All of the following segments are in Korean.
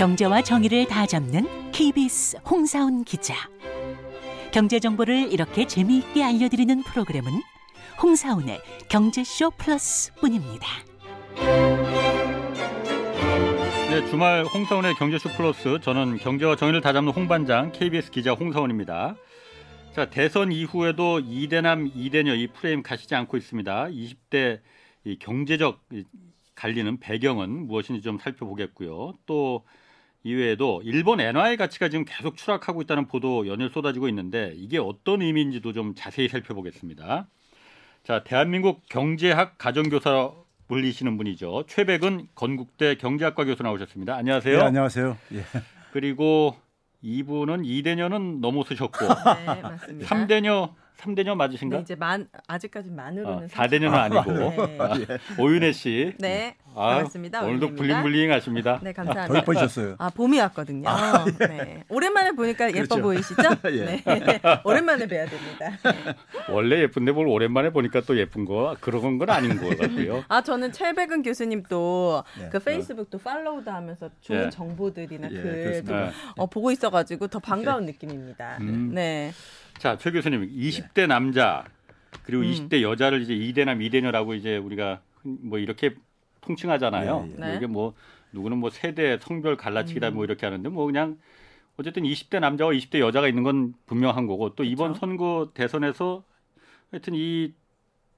경제와 정의를 다잡는 KBS 홍사훈 기자. 경제 정보를 이렇게 재미있게 알려드리는 프로그램은 홍사훈의 경제쇼 플러스뿐입니다. 네, 주말 홍사훈의 경제쇼 플러스, 저는 경제와 정의를 다잡는 홍반장 KBS 기자 홍사훈입니다. 자, 대선 이후에도 2대남 2대녀 이 프레임 가시지 않고 있습니다. 20대 이 경제적 갈리는 배경은 무엇인지 좀 살펴보겠고요. 또 이외에도 일본 엔화의 가치가 지금 계속 추락하고 있다는 보도 연일 쏟아지고 있는데 이게 어떤 의미인지도 좀 자세히 살펴보겠습니다. 자, 대한민국 경제학 가정교사 물리시는 분이죠. 최백은 건국대 경제학과 교수 나오셨습니다. 안녕하세요. 네, 안녕하세요. 예. 그리고 이분은 2대녀는 너무 쓰셨고 네, 맞습니다. 3대녀 맞으신가? 네, 이제 아직까지 만으로는 4대녀는 아니고. 네. 오윤혜 씨. 네, 반갑습니다. 오늘도 블링블링 하십니다. 네, 감사합니다. 더 예뻐지셨어요. 봄이 왔거든요. 예. 네. 오랜만에 보니까 그렇죠. 예뻐 보이시죠? 예. 네, 오랜만에 뵈야 됩니다. 원래 예쁜데 뭘 오랜만에 보니까 또 예쁜 거 그런 건 아닌 것 같고요. 저는 최백은 교수님 또 그 페이스북도 팔로우도 하면서 좋은 정보들이나 글도 보고 있어가지고 더 반가운 느낌입니다. 네. 자, 최 교수님, 20대 남자 그리고 20대 여자를 이제 2대남 2대녀라고 이제 우리가 뭐 이렇게 통칭하잖아요. 예, 예. 네. 이게 뭐 누구는 뭐 세대 성별 갈라치기다 뭐 이렇게 하는데 뭐 그냥 어쨌든 20대 남자와 20대 여자가 있는 건 분명한 거고, 또 그렇죠? 이번 선거 대선에서 하여튼 이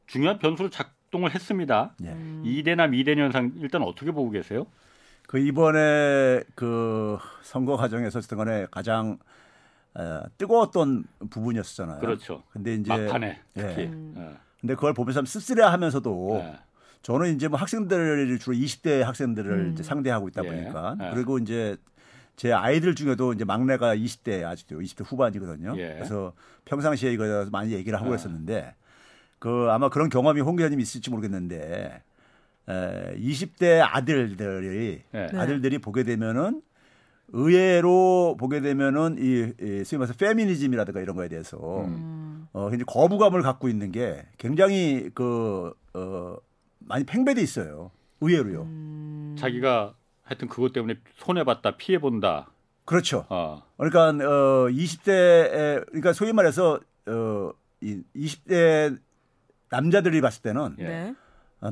중요한 변수로 작동을 했습니다. 예. 2대남 2대녀 현상 일단 어떻게 보고 계세요? 그 이번에 그 선거 과정에서 어쨌든 간에 가장 뜨거웠던 부분이었잖아요. 그렇죠. 근데 이제 막판에 특히. 근데 그걸 보면서 씁쓸해하면서도 저는 이제 뭐 학생들을 주로 20대 학생들을 이제 상대하고 있다 보니까 그리고 이제 제 아이들 중에도 이제 막내가 20대 아직도 20대 후반이거든요. 예. 그래서 평상시에 이거 많이 얘기를 하고 있었는데 그 아마 그런 경험이 홍 기자님 있을지 모르겠는데 20대 아들들이 아들들이 보게 되면은. 의외로 보게 되면은 이 소위 말해서 페미니즘이라든가 이런 거에 대해서 굉장히 거부감을 갖고 있는 게 굉장히 많이 팽배돼 있어요. 의외로요. 자기가 하여튼 그것 때문에 손해봤다, 피해본다. 그렇죠. 그러니까 20대에 그러니까 소위 말해서 20대 남자들이 봤을 때는. 네.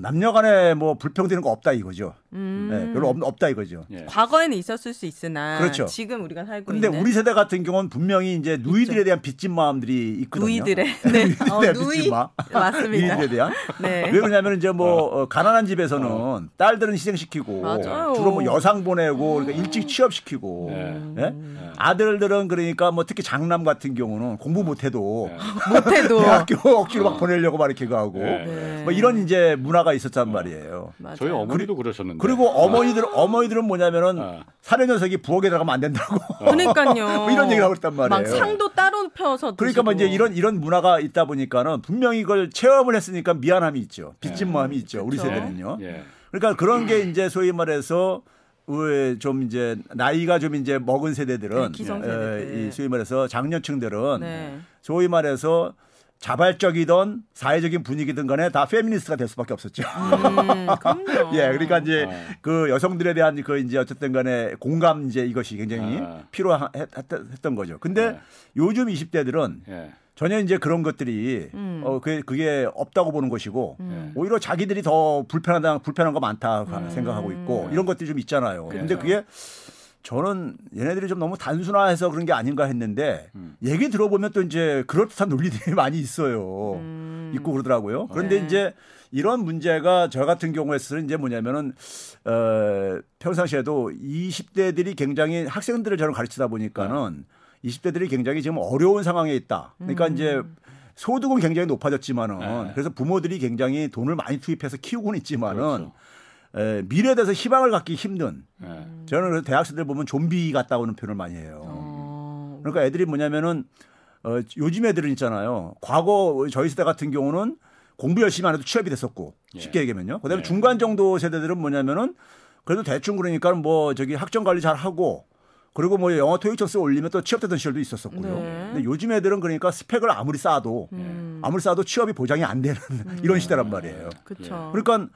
남녀간에 뭐 불평되는 거 없다 이거죠. 네, 별로 없다 이거죠. 예. 과거에는 있었을 수 있으나 그렇죠. 지금 우리가 살고 있는. 근데 우리 세대 같은 경우는 분명히 이제 누이들에 대한 빚진 마음들이 있거든요. 누이들에. 네. 빚진 마음. 맞습니다. 누이들에 대한. 네. 왜 그러냐면 이제 뭐 가난한 집에서는 딸들은 희생시키고 맞아요. 주로 뭐 여상 보내고 그러니까 일찍 취업시키고 네? 아들들은 그러니까 뭐 특히 장남 같은 경우는 공부 못해도 대학교 억지로 막 보내려고 막 이렇게 가고 뭐 이런 이제 문화 가 있었단 말이에요. 맞아요. 저희 어머니도 그러셨는데. 그리고 어머니들은 뭐냐면은 사내 녀석이 부엌에 들어가면 안 된다고. 그러니까요. 뭐 이런 얘기를 하고 있단 말이에요. 막 상도 따로 펴서. 그러니까 뭐 이제 이런 문화가 있다 보니까는 분명히 이걸 체험을 했으니까 미안함이 있죠. 빚진 마음이 있죠. 우리 그렇죠? 세대는요. 예. 그러니까 그런 게 이제 소위 말해서 좀 이제 나이가 좀 이제 먹은 세대들은 기성세대들. 소위 말해서 장년층들은 소위 말해서. 자발적이든 사회적인 분위기든 간에 다 페미니스트가 될 수밖에 없었죠. 예, 그러니까 이제 그 여성들에 대한 그 이제 어쨌든 간에 공감 이제 이것이 굉장히 필요했던 거죠. 근데 요즘 20대들은 전혀 이제 그런 것들이 그게 없다고 보는 것이고 오히려 자기들이 더 불편한 거 많다 생각하고 있고 이런 것들이 좀 있잖아요. 근데 그게 저는 얘네들이 좀 너무 단순화해서 그런 게 아닌가 했는데 얘기 들어보면 또 이제 그럴듯한 논리들이 많이 있어요. 있고 그러더라고요. 그런데 이제 이런 문제가 저 같은 경우에서는 이제 뭐냐면은 평상시에도 20대들이 굉장히 학생들을 저는 가르치다 보니까는 20대들이 굉장히 지금 어려운 상황에 있다. 그러니까 이제 소득은 굉장히 높아졌지만은 그래서 부모들이 굉장히 돈을 많이 투입해서 키우고는 있지만은 그렇죠. 미래에 대해서 희망을 갖기 힘든 저는 그래서 대학생들 보면 좀비 같다 오는 표현을 많이 해요. 그러니까 애들이 뭐냐면은 요즘 애들은 있잖아요. 과거 저희 세대 같은 경우는 공부 열심히 안 해도 취업이 됐었고 쉽게 얘기하면요. 그다음에 중간 정도 세대들은 뭐냐면은 그래도 대충 그러니까 뭐 저기 학점 관리 잘 하고 그리고 뭐 영어 토익 점수 올리면 또 취업되던 시절도 있었었고요. 근데 요즘 애들은 그러니까 스펙을 아무리 쌓아도 아무리 싸도 취업이 보장이 안 되는 이런 시대란 말이에요. 그쵸. 그러니까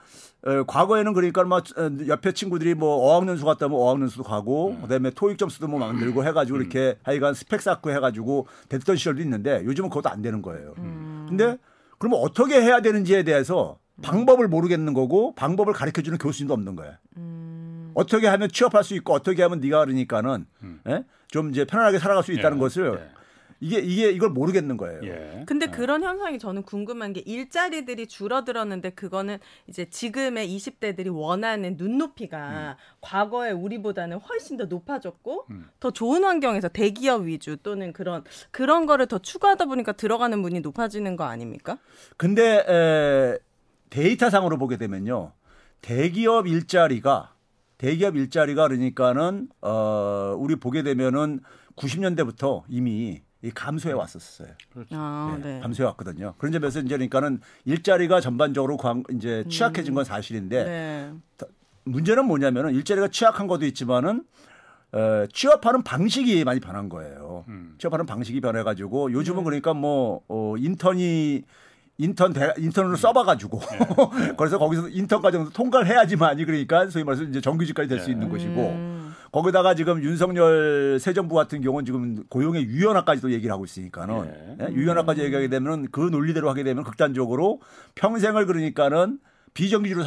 과거에는 그러니까 막 옆에 친구들이 뭐 어학연수 갔다면 어학연수도 가고 그다음에 토익 점수도 뭐 막 늘고 해가지고 이렇게 하여간 스펙 쌓고 해가지고 됐던 시절도 있는데 요즘은 그것도 안 되는 거예요. 근데 그러면 어떻게 해야 되는지에 대해서 방법을 모르겠는 거고 방법을 가르쳐주는 교수님도 없는 거예요. 어떻게 하면 취업할 수 있고 어떻게 하면 네가 그러니까는 예? 좀 이제 편안하게 살아갈 수 있다는 것을 이걸 모르겠는 거예요. 근데 그런 현상이 저는 궁금한 게 일자리들이 줄어들었는데 그거는 이제 지금의 20대들이 원하는 눈높이가 과거에 우리보다는 훨씬 더 높아졌고 더 좋은 환경에서 대기업 위주 또는 그런 거를 더 추구하다 보니까 들어가는 문이 높아지는 거 아닙니까? 근데 데이터상으로 보게 되면요. 대기업 일자리가 그러니까는 우리 보게 되면은 90년대부터 이미 감소해 왔었어요. 그렇죠. 아, 네. 감소해 왔거든요. 그런 점에서 이제 그러니까는 일자리가 전반적으로 이제 취약해진 건 사실인데 문제는 뭐냐면은 일자리가 취약한 것도 있지만은 취업하는 방식이 많이 변한 거예요. 취업하는 방식이 변해가지고 요즘은 그러니까 뭐 인턴으로 써봐가지고 그래서 거기서 인턴 과정도 통과를 해야지만이 그러니까 소위 말해서 이제 정규직까지 될 수 있는 것이고 거기다가 지금 윤석열 새 정부 같은 경우는 지금 고용의 유연화까지도 얘기를 하고 있으니까는 유연화까지 얘기하게 되면 그 논리대로 하게 되면 극단적으로 평생을 그러니까는 비정규직으로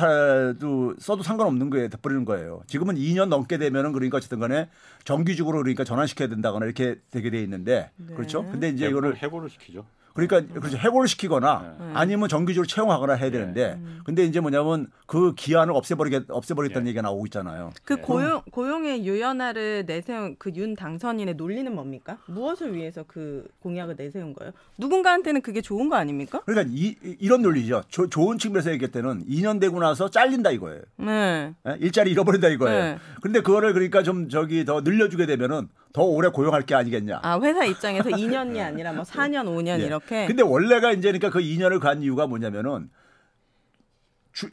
써도 상관없는 거에 덮어버리는 거예요. 지금은 2년 넘게 되면은 그러니까 어쨌든 간에 정규직으로 그러니까 전환시켜야 된다거나 이렇게 되게 돼 있는데 그렇죠. 근데 이제 이거를 해고를 시키죠. 그러니까 그렇죠. 해고를 시키거나 아니면 정규직으로 채용하거나 해야 되는데 근데 이제 뭐냐면 그 기한을 없애버리겠다는 얘기가 나오고 있잖아요. 그 고용의 유연화를 내세운 그 윤 당선인의 논리는 뭡니까? 무엇을 위해서 그 공약을 내세운 거예요? 누군가한테는 그게 좋은 거 아닙니까? 그러니까 이런 논리죠. 좋은 측면에서 얘기할 때는 2년 되고 나서 잘린다 이거예요. 네. 일자리 잃어버린다 이거예요. 네. 근데 그거를 그러니까 좀 저기 더 늘려주게 되면은 더 오래 고용할 게 아니겠냐. 아, 회사 입장에서 2년이 아니라 뭐 4년, 5년 이렇게. 근데 원래가 이제 그러니까 그 2년을 간 이유가 뭐냐면은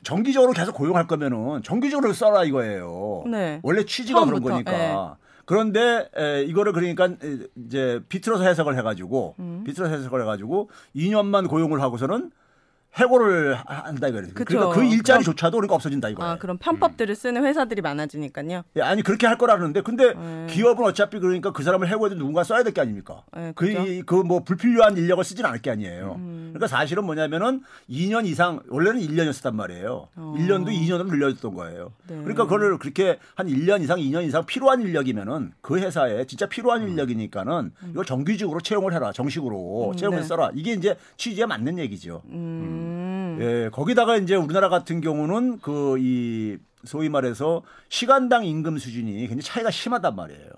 정기적으로 계속 고용할 거면은 정기적으로 써라 이거예요. 네. 원래 취지가 처음부터, 그런 거니까. 네. 그런데 이거를 그러니까 이제 비틀어서 해석을 해가지고 2년만 고용을 하고서는 해고를 한다 이거예요. 그러니까 그 일자리조차도 그러니까 없어진다 이거예요. 아, 그럼 편법들을 쓰는 회사들이 많아지니까요. 예, 아니 그렇게 할 거라는데 근데 기업은 어차피 그러니까 그 사람을 해고해도 누군가 써야 될 게 아닙니까? 그 뭐 불필요한 인력을 쓰진 않을 게 아니에요. 그러니까 사실은 뭐냐면은 2년 이상 원래는 1년이었단 말이에요. 1년도 2년으로 늘려줬던 거예요. 네. 그러니까 그걸 그렇게 한 1년 이상, 2년 이상 필요한 인력이면은 그 회사에 진짜 필요한 인력이니까는 이걸 정규직으로 채용을 해라, 정식으로 채용해서 써라. 이게 이제 취지에 맞는 얘기죠. 예, 거기다가 이제 우리나라 같은 경우는 그 이 소위 말해서 시간당 임금 수준이 굉장히 차이가 심하단 말이에요.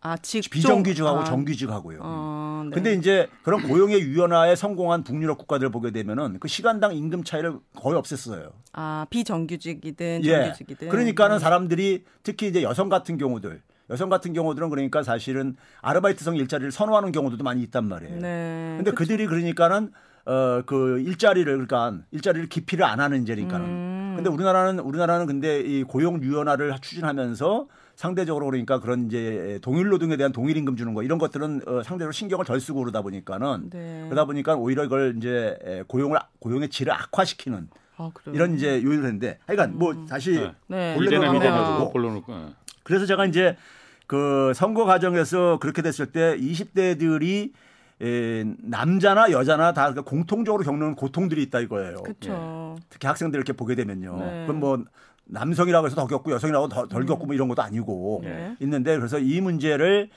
아, 비정규직하고 정규직하고요. 네. 근데 이제 그런 고용의 유연화에 성공한 북유럽 국가들 보게 되면은 그 시간당 임금 차이를 거의 없앴어요. 아, 비정규직이든 정규직이든. 예, 그러니까는 사람들이 특히 이제 여성 같은 경우들은 그러니까 사실은 아르바이트성 일자리를 선호하는 경우들도 많이 있단 말이에요. 네. 근데 그들이 그러니까는 그 일자리를 기피를 안 하는 이제니까는. 근데 우리나라는 근데 이 고용 유연화를 추진하면서 상대적으로 그러니까 그런 이제 동일 노동에 대한 동일 임금 주는 거 이런 것들은 상대적으로 신경을 덜 쓰고 그러다 보니까 오히려 이걸 이제 고용의 질을 악화시키는 이런 이제 요인을 했는데 하여간 뭐 다시 골라놓고 그래서 제가 이제 그 선거 과정에서 그렇게 됐을 때 20대들이 남자나 여자나 다 공통적으로 겪는 고통들이 있다 이거예요. 그쵸. 특히 학생들 이렇게 보게 되면요. 네. 그건 뭐 남성이라고 해서 더 겪고 여성이라고 덜 겪고 뭐 이런 것도 아니고 있는데 그래서 이 문제를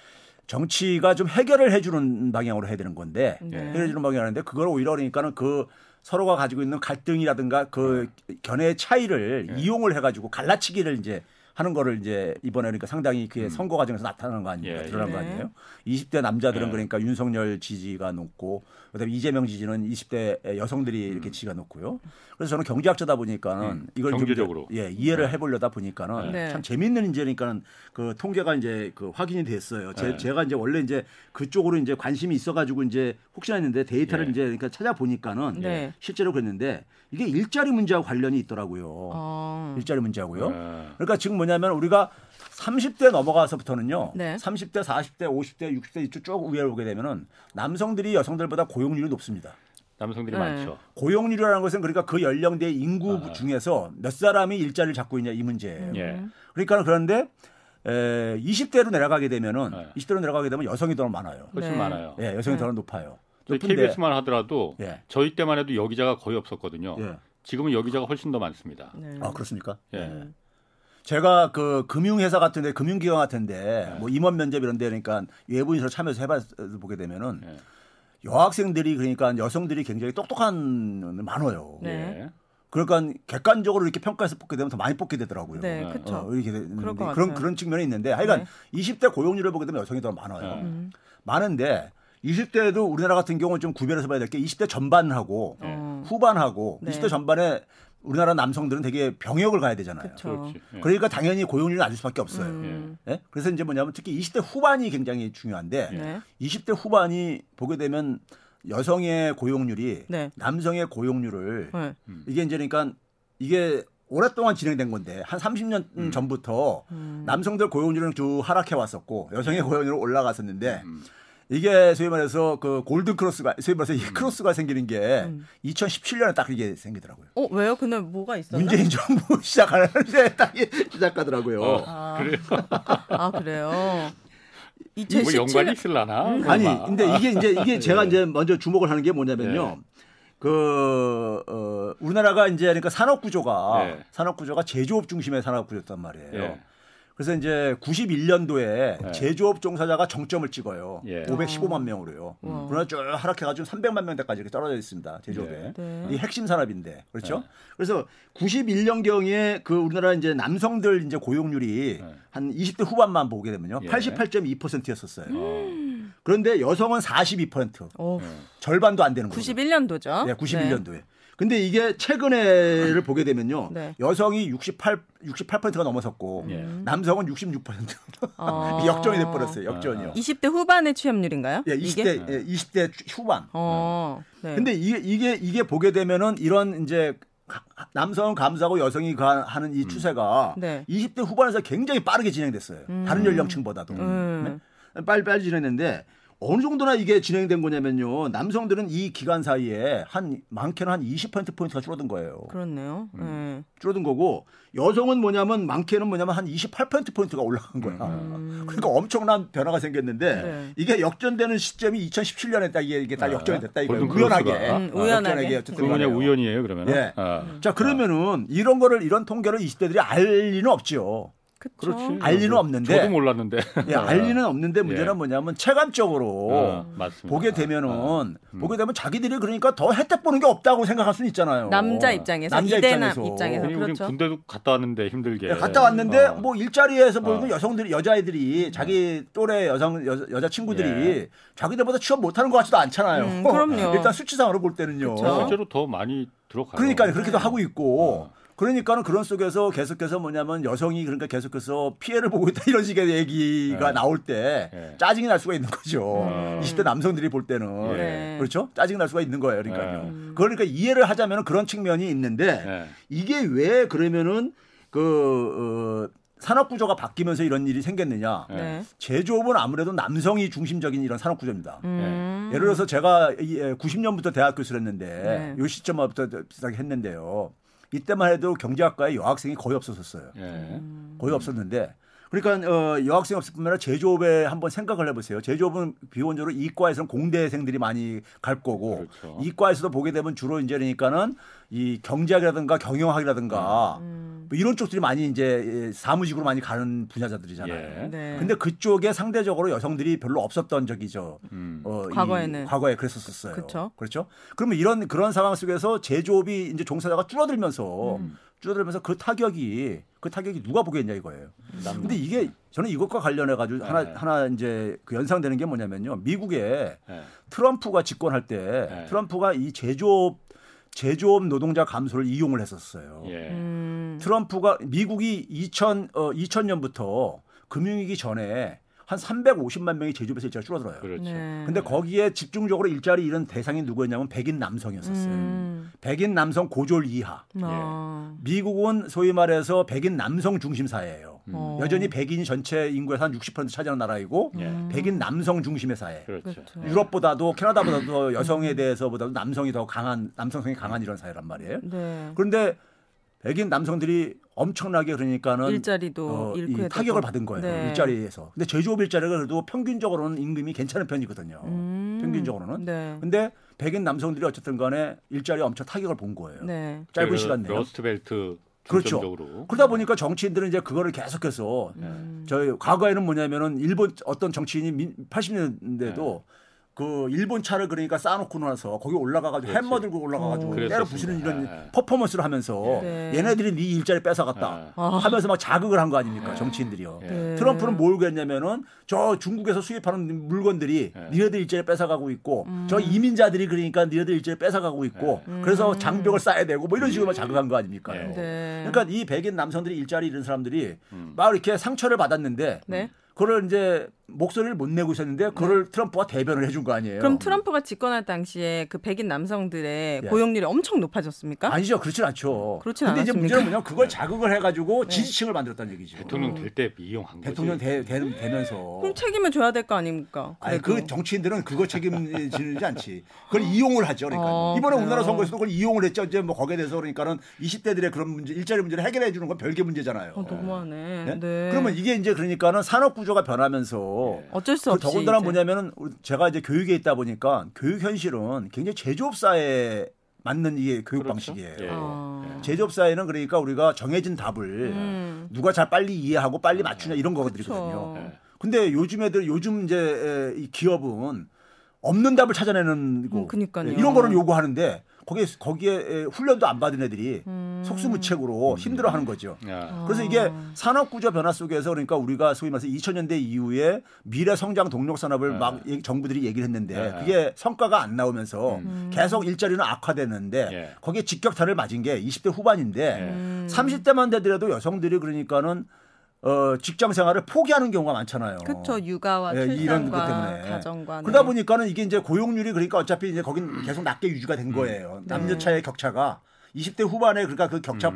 정치가 좀 해결을 해주는 방향으로 해야 되는 건데 해결해주는 방향인데 그걸 오히려 그러니까는 그 서로가 가지고 있는 갈등이라든가 그 견해의 차이를 이용을 해가지고 갈라치기를 이제 하는 거를 이제 이번에 그러니까 상당히 그 선거 과정에서 나타나는 거 아니에요? 드러난 거 아니에요? 20대 남자들은 그러니까 윤석열 지지가 높고 그다음에 이재명 지지는 20대 여성들이 이렇게 지지가 높고요. 그래서 저는 경제학자다 보니까는 이걸 경제적으로 이해를 해보려다 보니까는 참 재밌는 이제니까는 그 통계가 이제 그 확인이 됐어요. 제가 이제 원래 이제 그쪽으로 이제 관심이 있어가지고 이제 혹시나 했는데 데이터를 이제 그러니까 찾아보니까는 실제로 그랬는데 이게 일자리 문제와 관련이 있더라고요. 일자리 문제하고요. 그러니까 지금 뭐냐면 우리가 30대 넘어가서부터는요. 30대, 40대, 50대, 60대 이쪽 쭉 위에 오게 되면은 남성들이 여성들보다 고용률이 높습니다. 남성들이 많죠. 고용률이라는 것은 그러니까 그 연령대 인구 중에서 몇 사람이 일자리를 잡고 있냐 이 문제예요. 예. 그러니까 그런데 20대로 내려가게 되면은 20대로 내려가게 되면 여성이 더 많아요. 훨씬 많아요. 예, 여성이 더 높아요. KBS만 하더라도 저희 때만 해도 여기자가 거의 없었거든요. 예. 지금은 여기자가 훨씬 더 많습니다. 네. 아 그렇습니까? 예. 제가 그 금융회사 같은데 금융기관 같은데 뭐 임원 면접 이런데 그러니까 외부인으로 참여해서 보게 되면은 여학생들이 그러니까 여성들이 굉장히 똑똑한 많아요. 네. 그러니까 객관적으로 이렇게 평가해서 뽑게 되면 더 많이 뽑게 되더라고요. 네, 그렇죠. 이렇게 그런 측면이 있는데, 하여간 20대 고용률을 보게 되면 여성이 더 많아요. 많은데. 20대에도 우리나라 같은 경우는 좀 구별해서 봐야 될 게 20대 전반하고 후반하고 20대 전반에 우리나라 남성들은 되게 병역을 가야 되잖아요. 그렇죠. 그러니까 당연히 고용률은 낮을 수밖에 없어요. 네? 그래서 이제 뭐냐면 특히 20대 후반이 굉장히 중요한데 20대 후반이 보게 되면 여성의 고용률이 남성의 고용률을 이게 이제 그러니까 이게 오랫동안 진행된 건데 한 30년 전부터 남성들 고용률은 쭉 하락해 왔었고 여성의 고용률은 올라갔었는데 이게 소위 말해서 그 골든 크로스가 소위 말해서 이 크로스가 생기는 게 2017년에 딱 이게 생기더라고요. 어 왜요? 근데 뭐가 있었나? 문재인 정부 시작하는 때 딱 시작하더라고요. 그래요? 아 그래요. 2017년 뭐 연관이 있을라나? 아니 근데 이게 제가 이제 먼저 주목을 하는 게 뭐냐면요. 그 우리나라가 이제 그러니까 산업 구조가 제조업 중심의 산업 구조였단 말이에요. 그래서 이제 91년도에 제조업 종사자가 정점을 찍어요. 515만 명으로요. 그러나 쭉 하락해가지고 300만 명대까지 이렇게 떨어져 있습니다. 제조업에. 이 핵심 산업인데. 그렇죠? 그래서 91년경에 그 우리나라 이제 남성들 이제 고용률이 한 20대 후반만 보게 되면요. 88.2%였었어요. 그런데 여성은 42%. 절반도 안 되는 거예요. 91년도죠. 네, 91년도에. 네. 근데 이게 최근에를 보게 되면요. 여성이 68%가 넘어섰고 남성은 66%. 역전이 돼버렸어요. 역전이요. 20대 후반의 취업률인가요? 예, 20대 후반. 네. 근데 이게 보게 되면은 이런 이제 남성은 감소하고 여성이 하는 이 추세가 20대 후반에서 굉장히 빠르게 진행됐어요. 다른 연령층보다도. 빨리 진행했는데. 어느 정도나 이게 진행된 거냐면요. 남성들은 이 기간 사이에 많게는 한 20%포인트가 줄어든 거예요. 그렇네요. 줄어든 거고 여성은 뭐냐면 많게는 뭐냐면 한 28%포인트가 올라간 거야. 그러니까 엄청난 변화가 생겼는데 이게 역전되는 시점이 2017년에 딱 이게 딱 역전이 됐다. 이거 우연하게. 우연하게. 어쨌든 그냥 우연이에요. 그러면. 네. 자 그러면은 이런 거를 이런 통계를 20대들이 알 리는 없지요. 그렇죠. 알리는 없는데. 저도 몰랐는데. 예, 알리는 없는데 문제는 뭐냐면 체감적으로 보게 되면 자기들이 그러니까 더 혜택 보는 게 없다고 생각할 수는 있잖아요. 남자 입장에서 그렇죠. 군대도 갔다 왔는데 힘들게. 예, 갔다 왔는데 뭐 일자리에서 보면 여자애들이 자기 또래 여자 친구들이 자기들보다 취업 못하는 것 같지도 않잖아요. 그럼요. 일단 수치상으로 볼 때는요. 그쵸? 실제로 더 많이 들어가요. 그러니까 그렇게도 하고 있고. 그러니까는 그런 속에서 계속해서 뭐냐면 여성이 그러니까 계속해서 피해를 보고 있다 이런 식의 얘기가 나올 때 짜증이 날 수가 있는 거죠. 20대 남성들이 볼 때는. 그렇죠? 짜증이 날 수가 있는 거예요. 그러니까요. 그러니까 이해를 하자면 그런 측면이 있는데 이게 왜 그러면은 그 산업구조가 바뀌면서 이런 일이 생겼느냐. 제조업은 아무래도 남성이 중심적인 이런 산업구조입니다. 예를 들어서 제가 90년부터 대학 교수를 했는데 이 시점부터 시작했는데요. 이때만 해도 경제학과에 여학생이 거의 없었어요. 거의 없었는데 그러니까 여학생이 없을 뿐만 아니라 제조업에 한번 생각을 해보세요. 제조업은 기본적으로 이과에서는 공대생들이 많이 갈 거고 그렇죠. 이과에서도 보게 되면 주로 이제 그러니까는 이 경제학이라든가 경영학이라든가 뭐 이런 쪽들이 많이 이제 사무직으로 많이 가는 분야자들이잖아요. 근데 그쪽에 상대적으로 여성들이 별로 없었던 적이죠. 과거에 그랬었어요. 그렇죠. 그러면 그런 상황 속에서 제조업이 이제 종사자가 줄어들면서 그 타격이 누가 보겠냐 이거예요. 근데 이게 저는 이것과 관련해 가지고 하나 이제 그 연상되는 게 뭐냐면요. 미국에 트럼프가 집권할 때 트럼프가 이 제조업 노동자 감소를 이용을 했었어요. 미국이 2000년부터 금융위기 전에 한 350만 명이 제조업에서 일자리 줄어들어요. 근데 거기에 집중적으로 일자리 잃은 대상이 누구였냐면 백인 남성이었었어요. 백인 남성 고졸 이하. 미국은 소위 말해서 백인 남성 중심 사회예요. 여전히 백인 전체 인구에서 한 60% 차지하는 나라이고 백인 남성 중심의 사회. 그렇죠. 유럽보다도 캐나다보다도 여성에 대해서보다도 남성이 더 강한, 남성성이 강한 이런 사회란 말이에요. 네. 그런데 백인 남성들이 엄청나게 그러니까는 일자리도 이 타격을 받은 거예요. 네. 일자리에서. 근데 제조업 일자리가 그래도 평균적으로는 임금이 괜찮은 편이거든요. 평균적으로는. 네. 근데 백인 남성들이 어쨌든 간에 일자리에 엄청 타격을 본 거예요. 네. 짧은 시간 내에. 러스트벨트. 그렇죠. 점점적으로. 그러다 보니까 정치인들은 이제 그거를 계속해서 저희 과거에는 뭐냐면은 일본 어떤 정치인이 80년대도 그 일본 차를 그러니까 쌓아놓고 나서 거기 올라가가지고 햄머 들고 올라가가지고 때려 부수는 이런 퍼포먼스를 하면서 얘네들이 네 일자리 뺏어갔다 하면서 막 자극을 한 거 아닙니까 정치인들이요. 트럼프는 뭘 그랬냐면은 저 중국에서 수입하는 물건들이 니네들 일자리 뺏어가고 있고 저 이민자들이 그러니까 니네들 일자리 뺏어가고 있고 그래서 장벽을 쌓아야 되고 뭐 이런 식으로 막 자극한 거 아닙니까. 그러니까 이 백인 남성들이 일자리 잃은 사람들이 막 이렇게 상처를 받았는데 그걸 이제 목소리를 못 내고 있었는데 그걸 트럼프가 대변을 해준 거 아니에요. 그럼 트럼프가 집권할 당시에 그 백인 남성들의 고용률이 엄청 높아졌습니까? 아니죠. 그렇진 않죠. 그렇진 않았습니까? 근데 이제 문제는 뭐냐면 그걸 자극을 해가지고 지지층을 만들었다는 얘기죠. 대통령 될 때 이용한 거죠. 대통령 되면서. 그럼 책임을 줘야 될 거 아닙니까? 아니, 그 정치인들은 그거 책임지지 않지. 그걸 이용을 하죠. 그러니까. 이번에 우리나라 선거에서도 그걸 이용을 했죠. 이제 뭐 거기에 대해서 그러니까는 20대들의 그런 문제, 일자리 문제를 해결해 주는 건 별개 문제잖아요. 너무하네. 네? 네. 그러면 이게 이제 그러니까는 산업 구조가 변하면서 어쩔 수 없이 더군다나 뭐냐면은 제가 이제 교육에 있다 보니까 교육 현실은 굉장히 제조업사에 맞는 이게 교육 방식이에요. 제조업사에는 그러니까 우리가 정해진 답을 누가 잘 빨리 이해하고 빨리 맞추냐 이런 거거든요. 근데 요즘 애들 요즘 이제 이 기업은 없는 답을 찾아내는 거 이런 거를 요구하는데 거기에 훈련도 안 받은 애들이 속수무책으로 힘들어하는 거죠. 그래서 이게 산업구조 변화 속에서 그러니까 우리가 소위 말해서 2000년대 이후에 미래 성장 동력 산업을 막 정부들이 얘기를 했는데 그게 성과가 안 나오면서 계속 일자리는 악화되는데 거기에 직격탄을 맞은 게 20대 후반인데 30대만 되더라도 여성들이 그러니까는 직장 생활을 포기하는 경우가 많잖아요. 그렇죠. 육아와 출산과 가정과. 그러다 보니까는 이게 이제 고용률이 그러니까 어차피 이제 거긴 계속 낮게 유지가 된 거예요. 남녀 차의 격차가 20대 후반에 그러니까 그 격차가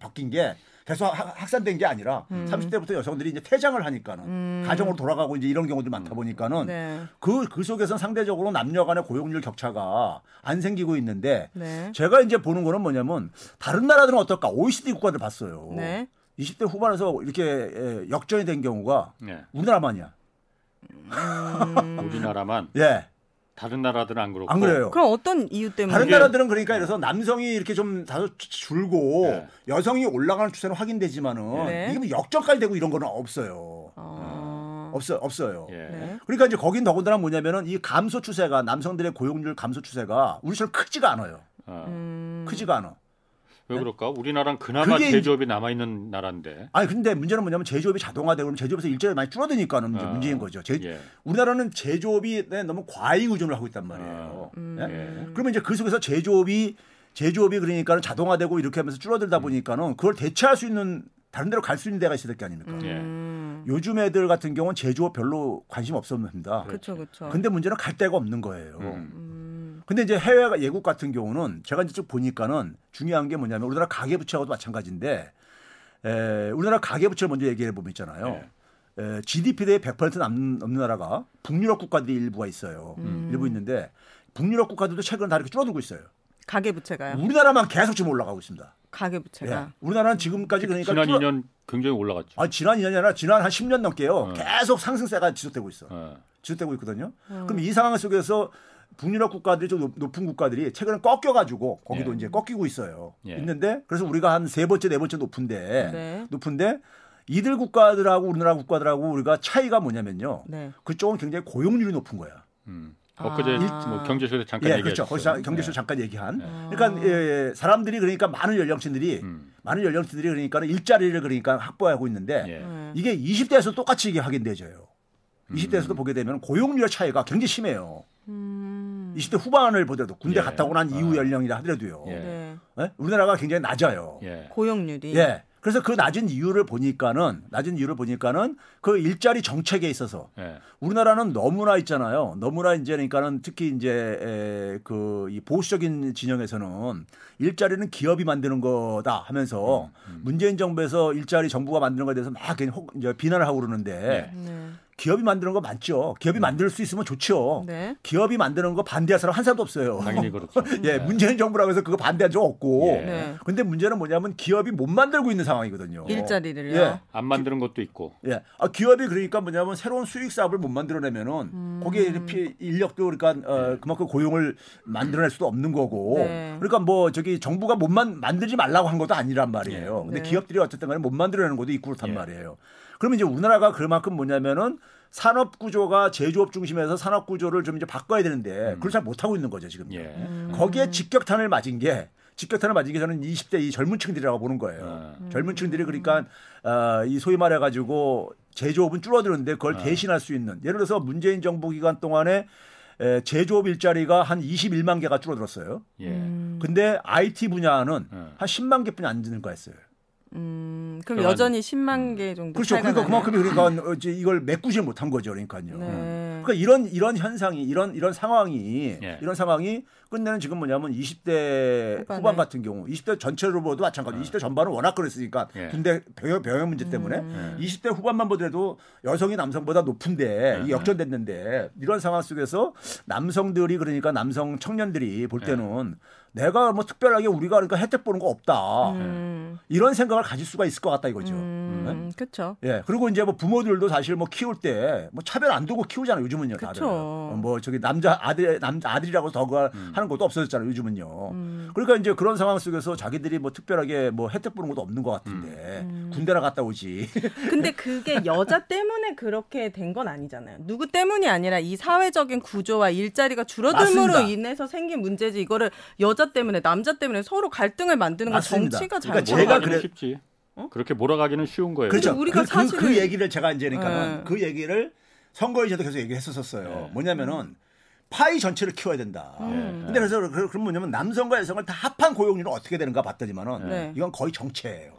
바뀐 게 계속 확산된 게 아니라 30대부터 여성들이 이제 퇴장을 하니까는 가정으로 돌아가고 이제 이런 경우도 많다 보니까는 그 속에서는 상대적으로 남녀 간의 고용률 격차가 안 생기고 있는데 제가 이제 보는 거는 뭐냐면 다른 나라들은 어떨까? OECD 국가들 봤어요. 20대 후반에서 이렇게 역전이 된 경우가 우리나라만이야. 우리나라만? 예. 다른 나라들은 안 그렇고. 안 그래요. 그럼 어떤 이유 때문에? 다른 나라들은 그러니까 이래서 남성이 이렇게 좀 다소 줄고 여성이 올라가는 추세는 확인되지만은 이게 역전까지 되고 이런 거는 없어요. 없어요. 그러니까 이제 거긴 더군다나 뭐냐면은 이 감소 추세가 남성들의 고용률 감소 추세가 우리처럼 크지가 않아요. 크지가 않아. 왜 그럴까? 우리나라는 그나마 제조업이 남아있는 나라인데. 아니 근데 문제는 뭐냐면 제조업이 자동화되고 그러면 제조업에서 일자리가 많이 줄어드니까는 문제인 거죠. 우리나라는 제조업이 너무 과잉 의존을 하고 있단 말이에요. 그러면 이제 그 속에서 제조업이 그러니까 자동화되고 이렇게 하면서 줄어들다 보니까는 그걸 대체할 수 있는 다른 데로 갈 수 있는 데가 있어야 될 게 아닙니까? 요즘 애들 같은 경우는 제조업 별로 관심 없습니다. 그렇죠. 근데 문제는 갈 데가 없는 거예요. 근데 이제 해외 외국 같은 경우는 제가 이제 쭉 보니까는 중요한 게 뭐냐면 우리나라 가계부채하고도 마찬가지인데 우리나라 가계부채를 먼저 얘기해 보면 있잖아요. GDP 대비 100% 넘는 나라가 북유럽 국가들이 일부가 있어요. 일부 있는데 북유럽 국가들도 최근 다 이렇게 줄어들고 있어요. 가계부채가요? 우리나라만 계속 지금 올라가고 있습니다. 가계부채가. 우리나라는 지금까지 그러니까 지난 2년 굉장히 올라갔죠. 아, 지난 2년이 아니라 지난 한 10년 넘게요. 계속 상승세가 지속되고 있어. 지속되고 있거든요. 그럼 이 상황 속에서 북유럽 국가들이 좀 높은 국가들이 최근에 꺾여가지고 거기도 이제 꺾이고 있어요. 있는데 그래서 우리가 한 세 번째, 네 번째 높은데 이들 국가들하고 우리나라 국가들하고 우리가 차이가 뭐냐면요. 그쪽은 굉장히 고용률이 높은 거야. 엊그제 뭐 경제쇼에서 잠깐 얘기했죠. 그렇죠. 경제쇼 잠깐 얘기한. 그러니까 사람들이 그러니까 많은 연령층들이 그러니까 일자리를 그러니까 확보하고 있는데 이게 20대에서 똑같이 이게 확인되져요. 20대에서도 보게 되면 고용률의 차이가 굉장히 심해요. 20대 후반을 보더라도 군대 갔다 오고 난 이후 연령이라 하더라도요. 우리나라가 굉장히 낮아요. 고용률이. 그래서 그 낮은 이유를 보니까는 그 일자리 정책에 있어서 네. 우리나라는 너무나 있잖아요. 너무나 이제 그러니까는 특히 이제 그 이 보수적인 진영에서는 일자리는 기업이 만드는 거다 하면서 문재인 정부에서 일자리 정부가 만드는 거에 대해서 막 이제 비난을 하고 그러는데 네. 기업이 만드는 거 맞죠. 기업이 만들 수 있으면 좋죠. 네. 기업이 만드는 거 반대할 사람 한 사람도 없어요. 당연히 그렇죠. 예, 네. 문재인 정부라고 해서 그거 반대한 적 없고. 그런데 예. 문제는 뭐냐면 기업이 못 만들고 있는 상황이거든요. 일자리를요. 예. 안 만드는 것도 있고. 예, 아, 기업이 그러니까 뭐냐면 새로운 수익 사업을 못 만들어내면은 거기에 인력도 그러니까 그만큼 고용을 만들어낼 수도 없는 거고. 네. 그러니까 뭐 저기 정부가 못만 만들지 말라고 한 것도 아니란 말이에요. 근데 네. 기업들이 어쨌든 간에 못 만들어내는 것도 있고 그렇단 예. 말이에요. 그러면 이제 우리나라가 그만큼 뭐냐면은 산업 구조가 제조업 중심에서 산업 구조를 좀 이제 바꿔야 되는데 그걸 잘 못하고 있는 거죠, 지금. 예. 거기에 직격탄을 맞은 게 저는 20대 이 젊은 층들이라고 보는 거예요. 젊은 층들이 그러니까 이 소위 말해가지고 제조업은 줄어드는데 그걸 대신할 수 있는 예를 들어서 문재인 정부 기간 동안에 제조업 일자리가 한 21만 개가 줄어들었어요. 예. 근데 IT 분야는 한 10만 개뿐이 안 되는 거 했어요. 그럼 여전히 10만 개 정도. 그렇죠. 그러니까 그만큼 그러니까 이걸 메꾸지 못한 거죠, 그러니까요. 네. 그러니까 이런 현상이 이런 상황이 예. 이런 상황이 끝내는 지금 뭐냐면 20대 후반 같은 경우, 20대 전체로 봐도 마찬가지. 20대 전반은 워낙 그랬으니까 예. 군대 병역 문제 때문에 20대 후반만 보더라도 여성이 남성보다 높은데 역전됐는데 이런 상황 속에서 남성 청년들이 볼 때는. 내가 뭐 특별하게 우리가 그러니까 혜택 보는 거 없다. 이런 생각을 가질 수가 있을 것 같다 이거죠. 네? 그렇죠. 예. 그리고 이제 뭐 부모들도 사실 뭐 키울 때 뭐 차별 안 두고 키우잖아요. 요즘은요. 다들. 뭐 저기 남자 아들이라고 더 하는 것도 없어졌잖아요. 요즘은요. 그러니까 이제 그런 상황 속에서 자기들이 뭐 특별하게 뭐 혜택 보는 것도 없는 것 같은데 군대나 갔다 오지. 근데 그게 여자 때문에 그렇게 된 건 아니잖아요. 누구 때문이 아니라 이 사회적인 구조와 일자리가 줄어듦으로 맞습니다. 인해서 생긴 문제지 이거를 여자 때문에 남자 때문에 서로 갈등을 만드는 건 정치가 잘못하는 거지. 그러니까 제가 쉽지. 어? 그렇게 몰아가기는 쉬운 거예요. 그렇죠. 우리가 사실은 그 얘기를 제가 이제 그러니까 그 얘기를 선거에서도 계속 얘기했었어요. 뭐냐면은 파이 전체를 키워야 된다. 근데 그래서 그럼 뭐냐면 남성과 여성을 다 합한 고용률은 어떻게 되는가 봤더니만은 이건 거의 정체예요.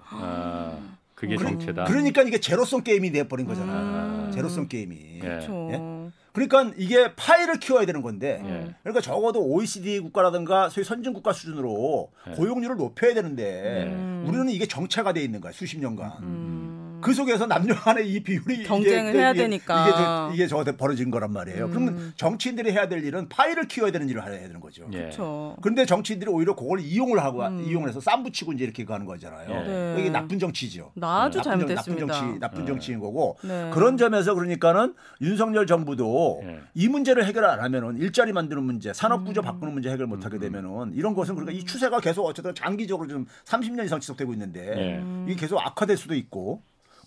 그게 정체다. 그러니까 이게 제로섬 게임이 돼버린 거잖아. 제로섬 게임이. 그렇죠. 예? 그러니까 이게 파이를 키워야 되는 건데 그러니까 적어도 OECD 국가라든가 소위 선진 국가 수준으로 고용률을 높여야 되는데 우리는 이게 정체가 돼 있는 거야. 수십 년간. 그 속에서 남녀 간의 이 비율이 경쟁을 해야 되니까 이게 저한테 벌어진 거란 말이에요. 그러면 정치인들이 해야 될 일은 파이를 키워야 되는 일을 해야 되는 거죠. 예. 그렇죠. 그런데 정치인들이 오히려 그걸 이용해서 쌈 붙이고 이제 이렇게 가는 거잖아요. 네. 이게 나쁜 정치죠. 아주 잘못됐습니다. 나쁜 정치인 거고 네. 그런 점에서 그러니까는 윤석열 정부도 이 문제를 해결 안 하면은 일자리 만드는 문제, 산업 구조 바꾸는 문제 해결 못 하게 되면은 이런 것은 그러니까 이 추세가 계속 어쨌든 장기적으로 좀 30년 이상 지속되고 있는데 이게 계속 악화될 수도 있고.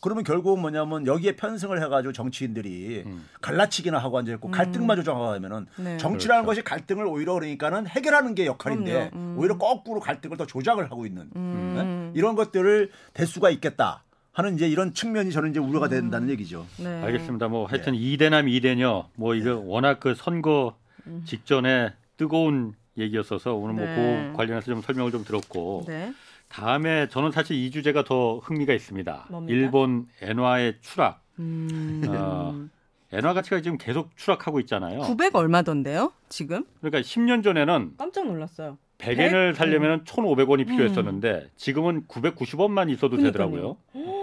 그러면 결국은 뭐냐면 여기에 편승을 해가지고 정치인들이 갈라치기나 하고 앉아있고 갈등만 조장하고 하면은 정치라는 그렇죠. 것이 갈등을 오히려 그러니까는 해결하는 게 역할인데 오히려 거꾸로 갈등을 더 조작을 하고 있는 네? 이런 것들을 될 수가 있겠다 하는 이제 이런 측면이 저는 이제 우려가 된다는 얘기죠. 네. 알겠습니다. 뭐 하여튼 이대남 이대녀 뭐 이거 워낙 그 선거 직전에 뜨거운 얘기였어서 오늘 뭐 그 관련해서 좀 설명을 좀 들었고. 네. 다음에 저는 사실 이 주제가 더 흥미가 있습니다. 뭡니까? 일본 엔화의 추락. 엔화 가치가 지금 계속 추락하고 있잖아요. 900 얼마던데요, 지금? 그러니까 10년 전에는 깜짝 놀랐어요. 100엔을 사려면 1,500원이 필요했었는데 지금은 990원만 있어도 되더라고요.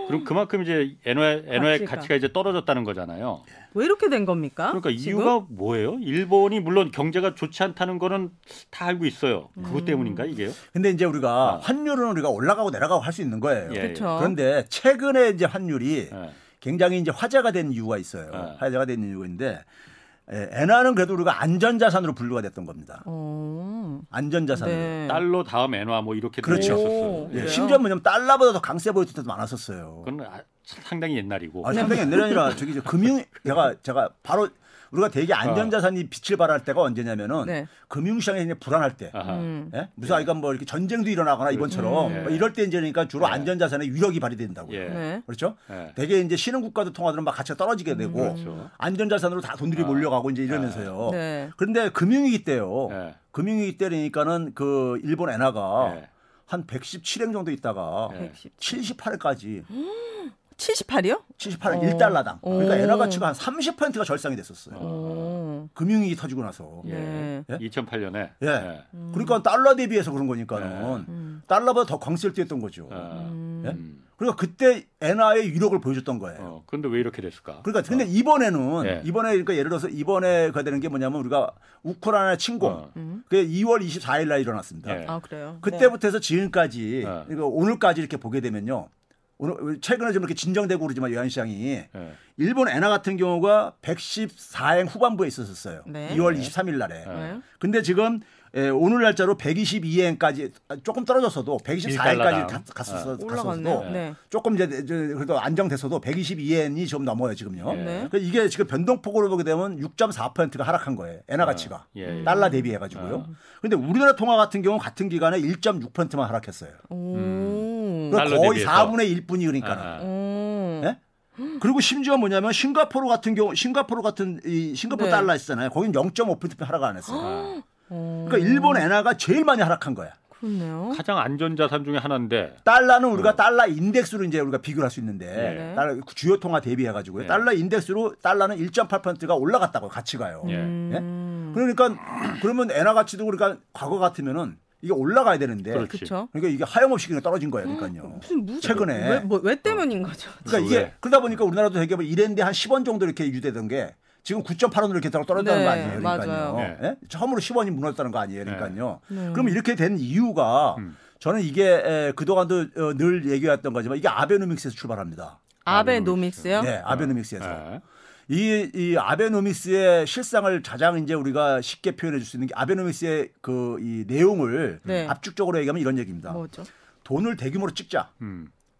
그럼 그만큼 이제 엔화의 가치가 이제 떨어졌다는 거잖아요. 왜 이렇게 된 겁니까? 그러니까 지금? 이유가 뭐예요? 일본이 물론 경제가 좋지 않다는 거는 다 알고 있어요. 그것 때문인가 이게요? 근데 이제 우리가 환율은 우리가 올라가고 내려가고 할 수 있는 거예요. 예, 그런데 최근에 이제 환율이 굉장히 이제 화제가 된 이유가 있어요. 화제가 된 이유인데. 엔화는 그래도 우리가 안전자산으로 분류가 됐던 겁니다. 안전자산으로. 네. 달러 다음 엔화 뭐 이렇게 되었었어요. 예. 심지어 뭐냐면 달러보다 더 강세 보였을 때도 많았었어요. 그건 상당히 옛날이고. 상당히 옛날이 아니라 저기 이제 제가 바로 우리가 되게 안전자산이 빛을 발할 때가 언제냐면은 금융시장이 이제 불안할 때, 예? 무슨 아이가 뭐 이렇게 전쟁도 일어나거나 이번처럼 뭐 이럴 때 이제 그러니까 주로 안전자산의 위력이 발휘된다고요. 그렇죠? 되게 이제 신흥 국가도 통화들은 막 가치가 떨어지게 되고 그렇죠. 안전자산으로 다 돈들이 몰려가고 이제 이러면서요. 그런데 금융위기 때요. 금융위기 때니까는 그 일본 엔화가 한 117행 정도 있다가 78회까지 78이요? 78회 1달러당. 그러니까 엔화 가치가 한 30%가 절상이 됐었어요. 금융위기 터지고 나서. 예. 예? 2008년에. 예. 예. 그러니까 달러 대비해서 그런 거니까는 달러보다 더 강세를 띄었던 거죠. 예? 그러니까 그때 엔화의 위력을 보여줬던 거예요. 그런데 왜 이렇게 됐을까? 그러니까 근데 이번에는 이번에 그러니까 예를 들어서 이번에 가 되는 게 뭐냐면 우리가 우크라이나 침공 그게 2월 24일 날 일어났습니다. 예. 아 그래요? 그때부터 해서 지금까지 그러니까 오늘까지 이렇게 보게 되면요. 오늘 최근에 좀 이렇게 진정되고 그러지만 외환시장이 일본 엔화 같은 경우가 114행 후반부에 있었어요. 네. 2월 23일 날에. 근데 지금 오늘 날짜로 122행까지 조금 떨어졌어도 124행까지 갔었어도 조금 이제 그래도 안정됐어도 122행이 좀 넘어요 지금요. 네. 이게 지금 변동폭으로 보게 되면 6.4%가 하락한 거예요. 엔화 가치가 달러 대비해가지고요. 그런데 우리나라 통화 같은 경우 같은 기간에 1.6%만 하락했어요. 거의 4분의 1뿐이 그러니까는. 네? 그리고 심지어 뭐냐면 싱가포르 네. 달러 있잖아요. 거긴 0.5% 하락 안 했어요. 그러니까 일본 엔화가 제일 많이 하락한 거야. 그렇네요. 가장 안전자산 중에 하나인데 달러는 우리가 달러 인덱스로 이제 우리가 비교를 할 수 있는데 달러 주요 통화 대비해가지고요. 달러 인덱스로 달러는 1.8%가 올라갔다고요. 가치가요. 네? 그러니까 그러면 엔화 가치도 그러니까 과거 같으면은. 이게 올라가야 되는데, 그렇죠. 그러니까 이게 하염없이 그냥 떨어진 거예요, 그러니까요. 최근에 왜 때문인 거죠? 그러니까 이게 그러다 보니까 우리나라도 되게 1엔대 한 10원 정도 이렇게 유지되던 게 지금 9.8원으로 이렇게 떨어졌다는 거 아니에요, 그러니까요. 네? 처음으로 10원이 무너졌다는 거 아니에요, 그러니까요. 그럼 이렇게 된 이유가 저는 이게 그동안도 늘 얘기했던 거지만 이게 아베노믹스에서 출발합니다. 아베노믹스요? 네, 아베노믹스에서. 네. 이 아베노믹스의 실상을 가장 이제 우리가 쉽게 표현해 줄 수 있는 게 아베노믹스의 그 이 내용을 압축적으로 얘기하면 이런 얘기입니다. 뭐죠? 돈을 대규모로 찍자.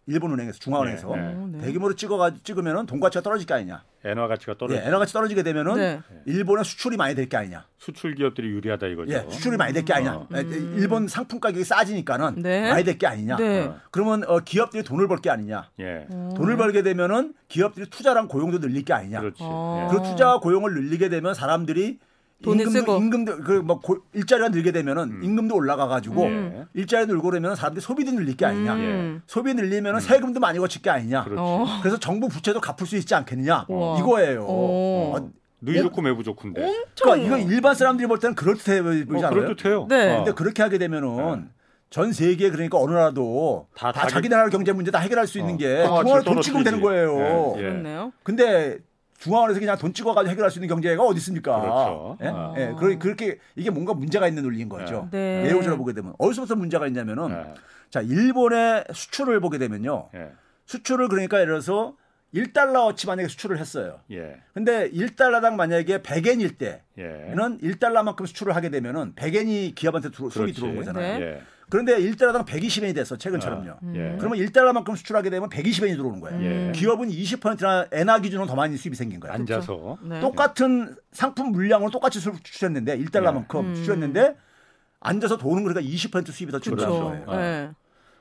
일본은행에서 중앙은행에서 대규모로 찍으면은 돈 가치가 떨어질 게 아니냐. 엔화 가치가 떨어지게. 엔화 가치 떨어지게 되면은 일본의 수출이 많이 될 게 아니냐. 수출 기업들이 유리하다 이거죠. 예, 수출이 많이 될 게 아니냐. 일본 상품 가격이 싸지니까는 많이 될 게 아니냐. 그러면 기업들이 돈을 벌 게 아니냐. 돈을 벌게 되면은 기업들이 투자랑 고용도 늘릴 게 아니냐. 그렇지. 그 투자와 고용을 늘리게 되면 사람들이 임금도 그 막 일자리가 늘게 되면은 임금도 올라가가지고 일자리 늘고 그러면 사람들이 소비도 늘릴 게 아니냐. 소비 늘리면은 세금도 많이 거칠 게 아니냐. 그래서 정부 부채도 갚을 수 있지 않겠느냐. 우와. 이거예요. 누이 좋고 매부 좋군데. 그러니까 이거 일반 사람들이 볼 때는 그럴듯해 보이지 않아요? 그럴듯해요. 근데 그렇게 하게 되면은. 전 세계 그러니까 어느 나라도 다 자기 나라 경제 문제 다 해결할 수 있는 게 통화로 돈 찍으면 되는 거예요. 그렇네요. 근데 중앙은행에서 그냥 돈 찍어가지고 해결할 수 있는 경제가 어디 있습니까? 그렇죠. 예? 예, 그렇게 이게 뭔가 문제가 있는 논리인 거죠. 내용적으로 보게 되면 어디서부터 문제가 있냐면은 자 일본의 수출을 보게 되면요. 수출을 그러니까 예를 들어서 1달러어치 만약에 수출을 했어요. 근데 1달러당 만약에 100엔일 때는 1달러만큼 수출을 하게 되면은 100엔이 기업한테 수익이 들어온 거잖아요. 그런데 1달러당 120엔이 됐어 최근처럼요. 그러면 1달러만큼 수출하게 되면 120엔이 들어오는 거예요. 기업은 20%나 엔화 기준으로 더 많이 수입이 생긴 거예요. 앉아서 똑같은 상품 물량으로 똑같이 수출했는데 1달러만큼 수출했는데 앉아서 도는 거니까 20% 수입이 더 줄어든 거예요.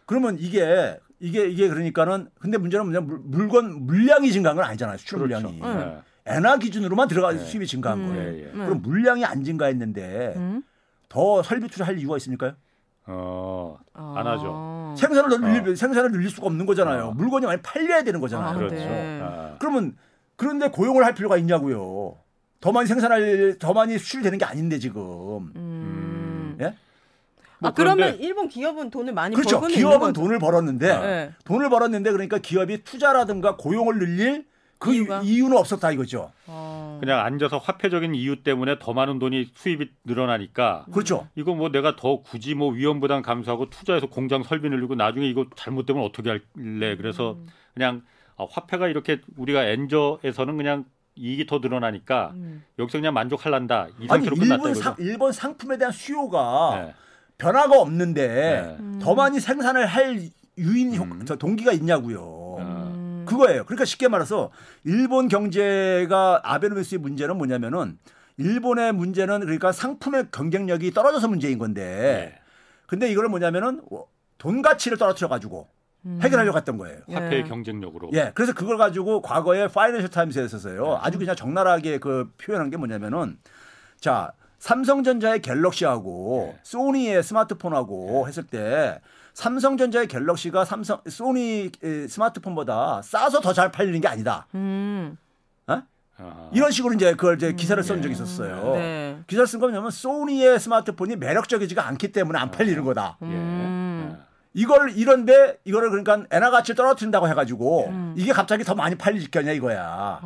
그러면 이게 그러니까는 근데 문제는 물건 물량이 증가한 건 아니잖아요. 수출 물량이 엔화 기준으로만 들어가 수입이 증가한 거예요. 그럼 물량이 안 증가했는데 더 설비 투자할 이유가 있습니까요? 안 하죠. 생산을 늘릴 수가 없는 거잖아요. 물건이 많이 팔려야 되는 거잖아요. 그렇죠. 그러면 그런데 고용을 할 필요가 있냐고요. 더 많이 수출되는 게 아닌데 지금. 예? 뭐 그러면 일본 기업은 돈을 많이 벌었는데. 그렇죠. 기업은 돈을 벌었는데 그러니까 기업이 투자라든가 고용을 늘릴 그 이유는 없었다 이거죠. 그냥 앉아서 화폐적인 이유 때문에 더 많은 돈이 수입이 늘어나니까. 그렇죠. 이거 뭐 내가 더 굳이 뭐 위험 부담 감수하고 투자해서 공장 설비 늘리고 나중에 이거 잘못되면 어떻게 할래. 그래서 그냥 화폐가 이렇게 우리가 엔저에서는 그냥 이익이 더 늘어나니까 여기서 그냥 만족할란다. 이 상태로 끝났다 이거죠. 일본 상품에 대한 수요가 변화가 없는데 더 많이 생산을 할 동기가 있냐고요. 그거예요. 그러니까 쉽게 말해서 일본 경제가 아베노믹스의 문제는 뭐냐면은 일본의 문제는 그러니까 상품의 경쟁력이 떨어져서 문제인 건데 근데 이걸 뭐냐면은 돈 가치를 떨어뜨려가지고 해결하려고 했던 거예요. 화폐의 경쟁력으로. 그래서 그걸 가지고 과거에 파이낸셜 타임스에서요. 아주 그냥 적나라하게 그 표현한 게 뭐냐면은 자 삼성전자의 갤럭시하고 네. 소니의 스마트폰하고 네. 했을 때 삼성전자의 갤럭시가 소니 스마트폰보다 싸서 더 잘 팔리는 게 아니다. 어? 이런 식으로 이제 그걸 이제 기사를 쓴 적이 있었어요. 네. 기사를 쓴 건 뭐냐면 소니의 스마트폰이 매력적이지가 않기 때문에 안 팔리는 거다. 이걸 이런데 이거를 그러니까 엔화가치를 떨어뜨린다고 해가지고 이게 갑자기 더 많이 팔릴 거냐 이거야.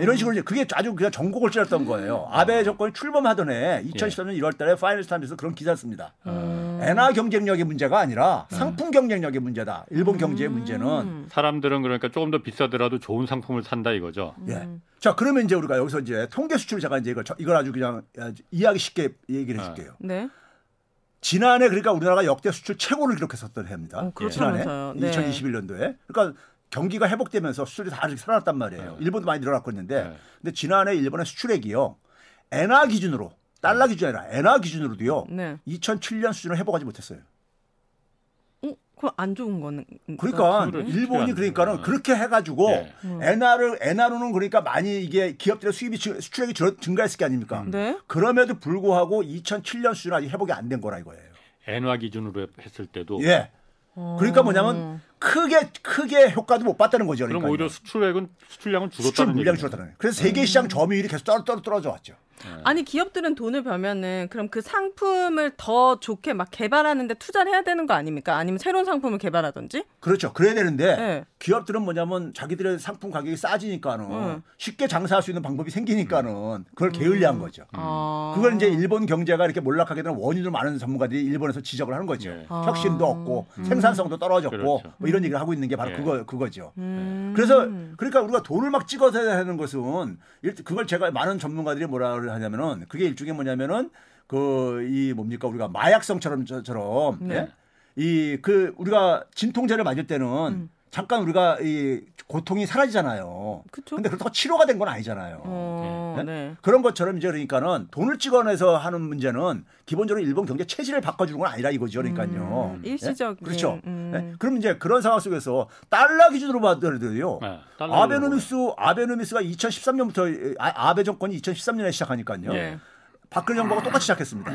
이런 식으로 이제 그게 아주 그냥 전국을 찔렀던 거예요. 아베 정권이 출범하던 해 2014년 1월 달에 파이낸스 타임에서 그런 기사를 씁니다. 엔화 경쟁력의 문제가 아니라 상품 경쟁력의 문제다. 일본 경제의 문제는. 사람들은 그러니까 조금 더 비싸더라도 좋은 상품을 산다 이거죠. 예. 자, 그러면 이제 우리가 여기서 이제 통계 수출 제가 이제 이걸 아주 그냥 이해하기 쉽게 얘기를 해 줄게요. 네. 지난해 그러니까 우리나라가 역대 수출 최고를 기록했었던 해입니다. 지난해 네. 2021년도에. 그러니까 경기가 회복되면서 수출이 다 이렇게 살아났단 말이에요. 일본도 많이 늘어났었는데 근데 지난해 일본의 수출액이요. 엔화 기준으로 달러 기준이 아니라 엔화 기준으로도요. 2007년 수준을 회복하지 못했어요. 그럼 안 좋은 거는 그러니까 일본이 그러니까는 그렇게 해가지고 엔화로는 그러니까 많이 이게 기업들의 수출액이 증가했을 게 아닙니까? 네? 그럼에도 불구하고 2007년 수준 아직 회복이 안 된 거라 이거예요. 엔화 기준으로 했을 때도. 예. 그러니까 뭐냐면 크게 효과도 못 봤다는 거죠. 그럼 그러니까요. 오히려 수출량은 줄었다는 얘기예요. 그래서 세계 시장 점유율이 계속 떨어져 왔죠. 아니 기업들은 돈을 벌면은 그럼 그 상품을 더 좋게 막 개발하는데 투자를 해야 되는 거 아닙니까? 아니면 새로운 상품을 개발하든지? 그렇죠. 그래야 되는데 네. 기업들은 뭐냐면 자기들의 상품 가격이 싸지니까는 쉽게 장사할 수 있는 방법이 생기니까는 그걸 게을리한 거죠. 그걸 이제 일본 경제가 이렇게 몰락하게 되는 원인을 많은 전문가들이 일본에서 지적을 하는 거죠. 네. 혁신도 없고 생산성도 떨어졌고 그렇죠. 뭐 이런 얘기를 하고 있는 게 바로 그거죠. 그래서 그러니까 우리가 돈을 막 찍어서 해야 하는 것은 그걸 제가 많은 전문가들이 뭐라 하냐면은 그게 일종의 뭐냐면은 그이 뭡니까 우리가 마약성처럼 네. 이그 우리가 진통제를 맞을 때는 잠깐 우리가 이 고통이 사라지잖아요. 그런데 그렇다고 치료가 된 건 아니잖아요. 네. 네. 그런 것처럼 이제 그러니까는 돈을 찍어내서 하는 문제는 기본적으로 일본 경제 체질을 바꿔주는 건 아니라 이거죠. 그러니까요. 일시적. 네? 그렇죠. 네? 그럼 이제 그런 상황 속에서 달러 기준으로 봐도요. 네. 아베노믹스가 2013년부터 아베 정권이 2013년에 시작하니까요. 네. 박근혜 정부가 똑같이 시작했습니다.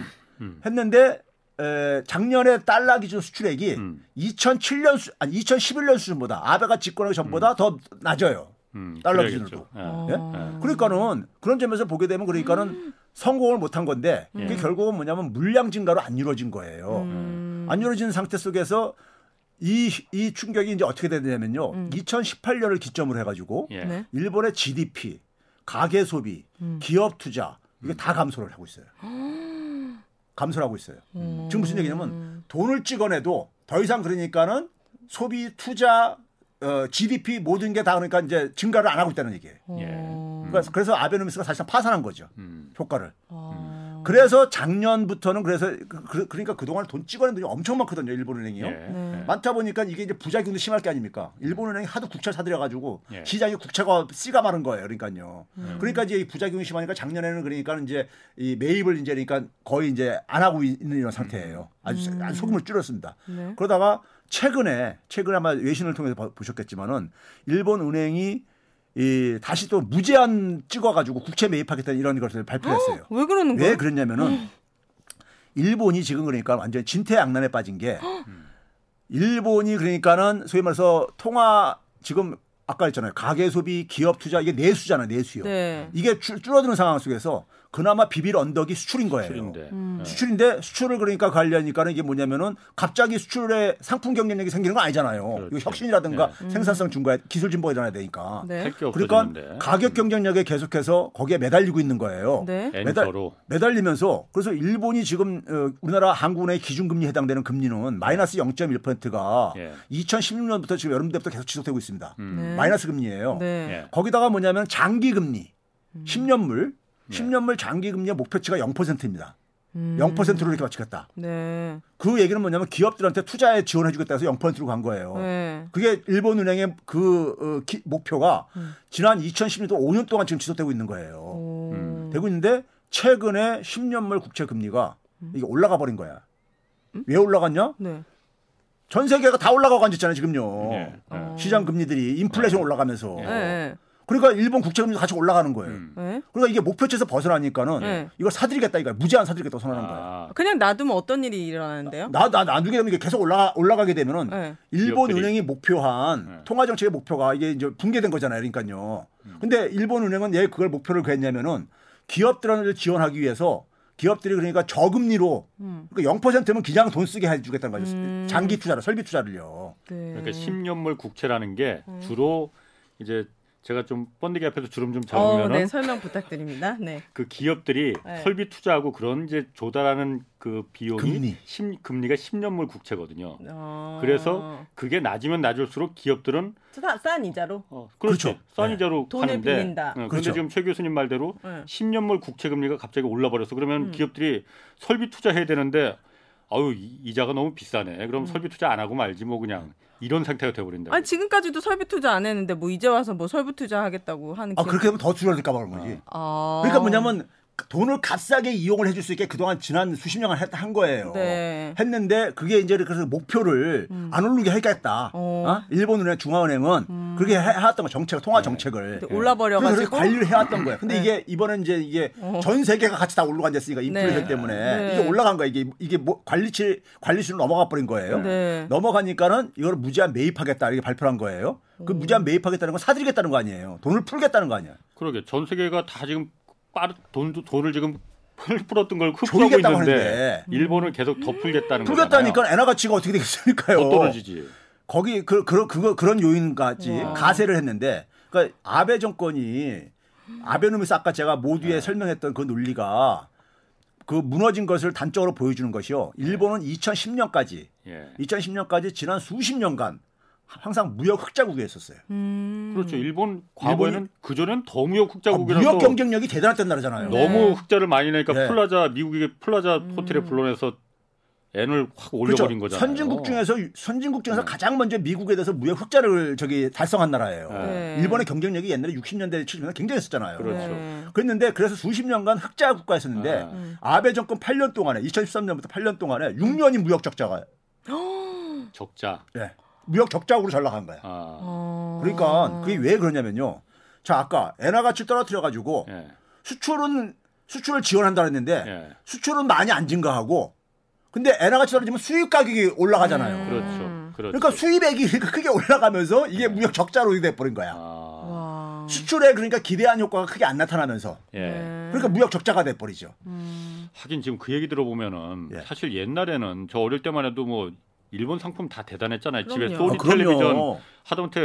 했는데. 작년에 달러 기준 수출액이 2011년 수준보다 아베가 집권하기 전보다 더 낮아요. 달러 기준으로도. 예? 그러니까는 그런 점에서 보게 되면 그러니까는 성공을 못한 건데 그게 결국은 뭐냐면 물량 증가로 안 이루어진 거예요. 안 이루어진 상태 속에서 이 충격이 이제 어떻게 되냐면요. 2018년을 기점으로 해가지고 일본의 GDP, 가계 소비, 기업 투자 이게 다 감소를 하고 있어요. 감소하고 있어요. 지금 무슨 얘기냐면 돈을 찍어내도 더 이상 그러니까는 소비, 투자, GDP 모든 게 다 그러니까 이제 증가를 안 하고 있다는 얘기예요. 그래서 아베노믹스가 사실상 파산한 거죠. 효과를. 그래서 작년부터는 그래서 그러니까 그동안 돈 찍어낸 돈이 엄청 많거든요. 일본은행이요. 많다 보니까 이게 이제 부자 기운도 심할 게 아닙니까? 일본은행이 하도 국채를 사들여가지고 시장에 국채가 씨가 마른 거예요. 그러니까요. 그러니까 이제 부자 기운이 심하니까 작년에는 그러니까 이제 이 매입을 이제 그러니까 거의 이제 안 하고 있는 이런 상태예요. 아주 소금을 줄였습니다. 그러다가 최근에 아마 외신을 통해서 보셨겠지만은 일본은행이 이 다시 또 무제한 찍어가지고 국채 매입하겠다는 이런 것을 발표했어요. 왜 그러는 거예요? 왜 그랬냐면은 일본이 지금 그러니까 완전 진퇴양난에 빠진 게 일본이 그러니까는 소위 말해서 지금 아까 했잖아요. 가계 소비, 기업 투자 이게 내수잖아요. 내수요. 네. 이게 줄어드는 상황 속에서 그나마 비빌 언덕이 수출인 거예요. 수출인데 수출을 그러니까 관리하니까는 이게 뭐냐면은 갑자기 수출에 상품 경쟁력이 생기는 건 아니잖아요. 그렇죠. 혁신이라든가 생산성 증가, 기술 진보에 대한 되니까. 네. 그러니까 가격 경쟁력에 계속해서 거기에 매달리고 있는 거예요. 네. 매달리면서 그래서 일본이 지금 우리나라 한국은행의 기준금리에 해당되는 금리는 마이너스 0.1%가 2016년부터 지금 여름 때부터 계속 지속되고 있습니다. 마이너스 금리예요. 네. 거기다가 뭐냐면 장기금리, 10년물 장기금리의 목표치가 0%입니다. 0%로 이렇게 맞추겠다. 네. 그 얘기는 뭐냐면 기업들한테 투자에 지원해주겠다 해서 0%로 간 거예요. 네. 그게 일본은행의 목표가 지난 2010년도 5년 동안 지금 지속되고 있는 거예요. 되고 있는데 최근에 10년물 국채 금리가 이게 올라가 버린 거야. 왜 올라갔냐? 네. 전 세계가 다 올라가고 앉았잖아요. 지금요. 시장 금리들이 인플레이션 올라가면서. 그러니까 일본 국채금리도 같이 올라가는 거예요. 그러니까 이게 목표치에서 벗어나니까는 이걸 사들이겠다 이거야. 무제한 사들이겠다고 선언한 거야. 그냥 놔두면 어떤 일이 일어나는데요? 놔두게 되면 이게 계속 올라가게 되면은 일본 기업들이. 은행이 목표한 통화정책의 목표가 이게 이제 붕괴된 거잖아요. 그러니까요. 근데 일본 은행은 왜 그걸 목표를 했냐면은 기업들을 지원하기 위해서 기업들이 그러니까 저금리로 그러니까 0%면 그냥 돈 쓰게 해주겠다는 거죠. 장기 투자를, 설비 투자를요. 네. 그러니까 10년물 국채라는 게 주로 이제 제가 좀 번데기 앞에서 주름 좀 잡으면은 네, 설명 부탁드립니다. 네. 그 기업들이 설비 투자하고 그런 이제 조달하는 그 비용이 금리가 10년물 국채거든요. 그래서 그게 낮으면 낮을수록 기업들은 싼 이자로 그렇죠. 싼 이자로 돈을 빌린다. 그런데 지금 최 교수님 말대로 10년물 국채 금리가 갑자기 올라 버려서 그러면 기업들이 설비 투자해야 되는데 아유 이자가 너무 비싸네. 그럼 설비 투자 안 하고 말지 뭐 그냥 이런 상태가 돼버린다. 아니 지금까지도 설비 투자 안 했는데 뭐 이제 와서 뭐 설비 투자 하겠다고 하는. 아 그렇게 되면 더 줄어들까 봐 그런 거지. 그러니까 뭐냐면 돈을 값싸게 이용을 해줄 수 있게 그동안 지난 수십 년간 한 거예요. 네. 했는데 그게 이제 그래서 목표를 안 오르게 하겠다. 일본 은행 중앙은행은 그렇게 해왔던 거 정책, 통화 정책을 올라버려가지고 관리를 해왔던 거예요. 근데 이게 이번엔 이제 이게 전 세계가 같이 다 올라간댔으니까 인플레이션 때문에 이게 올라간 거야. 이게 뭐 관리실로 넘어가 버린 거예요. 넘어가니까는 이걸 무제한 매입하겠다 이렇게 발표한 거예요. 그 무제한 매입하겠다는 건 사들이겠다는 거 아니에요. 돈을 풀겠다는 거 아니야. 그러게 전 세계가 다 지금. 돈을 지금 풀었던 걸 흡수하고 있는데 하는데. 일본은 계속 더 풀겠다는 거예요. 풀겠다니까 엔화 가치가 어떻게 되겠습니까요? 더 떨어지지. 거기 그런 요인까지 가세를 했는데, 그러니까 아베 정권이 아베노믹스 아까 제가 모두에 설명했던 그 논리가 그 무너진 것을 단적으로 보여주는 것이요. 일본은 2010년까지 지난 수십 년간. 항상 무역 흑자국이었었어요. 그렇죠. 일본 과거에는 그전엔 더 무역 흑자국이라서 무역 경쟁력이 대단했던 나라잖아요. 너무 흑자를 많이 내니까 플라자 미국의 플라자 호텔에 불러내서 엔을 확 올려버린 거잖아요. 선진국 중에서 가장 먼저 미국에 대해서 무역 흑자를 달성한 나라예요. 일본의 경쟁력이 옛날에 60년대, 70년대 굉장했었잖아요. 그렇죠. 그랬는데 그래서 수십 년간 흑자 국가였었는데 아베 정권 8년 동안에 2013년부터 8년 동안에 6년이 무역 적자가 적자. 네. 무역 적자국으로 전락한 거야. 그러니까 그게 왜 그러냐면요. 자 아까 엔화 가치를 떨어뜨려가지고 수출을 지원한다 했는데 수출은 많이 안 증가하고 근데 엔화 가치 떨어지면 수입 가격이 올라가잖아요. 그렇죠. 그러니까 수입액이 크게 올라가면서 이게 무역 적자로 돼버린 거야. 수출에 그러니까 기대한 효과가 크게 안 나타나면서 그러니까 무역 적자가 돼버리죠. 하긴 지금 그 얘기 들어보면은 사실 옛날에는 저 어릴 때만 해도 뭐 일본 상품 다 대단했잖아요. 그럼요. 집에 소니 텔레비전 하다못해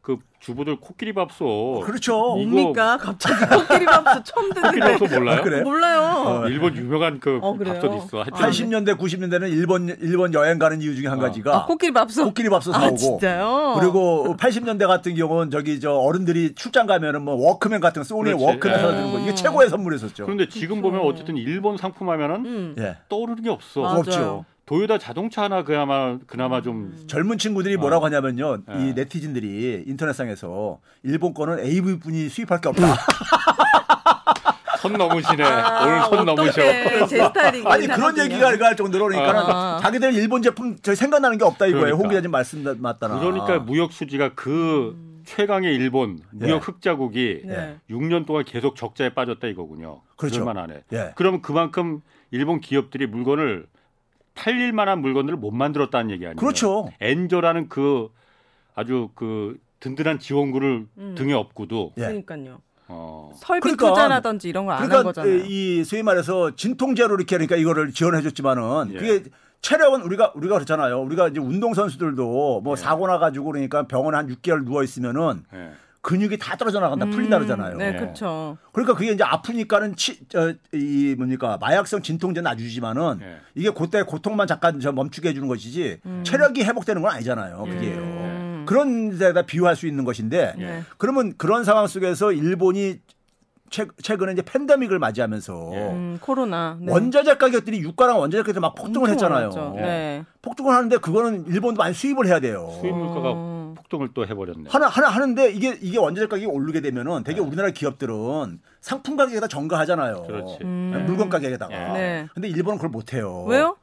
그 주부들 코끼리 밥솥. 그렇죠. 뭡니까? 갑자기 코끼리 밥솥 처음 듣는데. 코끼리 밥솥 몰라요? 아, 그래? 몰라요. 일본 유명한 그 밥솥 있어. 80년대 90년대는 일본 여행 가는 이유 중에 한 가지가 코끼리 밥솥. 코끼리 밥솥 사오고. 아, 진짜요? 그리고 80년대 같은 경우는 저 어른들이 출장 가면은 뭐 워크맨 같은 거 소니의 워크맨 사다 주는 거. 이게 최고의 선물이었었죠. 그런데 지금 보면 어쨌든 일본 상품 하면은 떠오르는 게 없어. 없죠. 도요타 자동차 하나 그나마 좀 젊은 친구들이 뭐라고 하냐면요. 이 네티즌들이 인터넷상에서 일본 거는 AV뿐이 수입할 게 없다. 선 넘으시네. 오늘 선 넘으셔. 제 스타일이 아니 그런 얘기가 할 정도로 그러니까 자기들 일본 제품 생각나는 게 없다 이거예요. 홍 기자님 말씀 맞다나. 그러니까 무역 수지가 그 최강의 일본 무역 흑자국이 6년 동안 계속 적자에 빠졌다 이거군요. 그렇죠. 얼마 안에. 그럼 그만큼 일본 기업들이 물건을 팔릴 만한 물건들을 못 만들었다는 얘기 아니에요. 그렇죠. 엔저라는 그 아주 그 든든한 지원구를 등에 업고도. 그러니까요. 설비 투자라든지 이런 거 안 한 거잖아요. 이 소위 말해서 진통제로 이렇게 하니까 이거를 지원해줬지만은 그게 체력은 우리가 그렇잖아요. 우리가 이제 운동 선수들도 뭐 사고 나가지고 그러니까 병원에 한 6개월 누워 있으면은. 근육이 다 떨어져 나간다, 풀린다 그러잖아요. 네, 그렇죠. 그러니까 그게 이제 아프니까는 이 뭡니까 마약성 진통제는 안 주지만은 이게 그때 고통만 잠깐 멈추게 해주는 것이지 체력이 회복되는 건 아니잖아요. 그게요. 그런 데다 비유할 수 있는 것인데 그러면 그런 상황 속에서 일본이 최근에 이제 팬데믹을 맞이하면서 코로나 원자재 가격들이 유가랑 원자재 가격들이 막 폭등을 했잖아요. 폭등을 하는데 그거는 일본도 많이 수입을 해야 돼요. 수입 물가가 폭등을 또 해버렸네. 하나 하는데 이게 원자재 가격이 오르게 되면은 되게 우리나라 기업들은 상품 가격에다 전가하잖아요. 그렇지. 물건 가격에다가. 근데 일본은 그걸 못 해요. 왜요?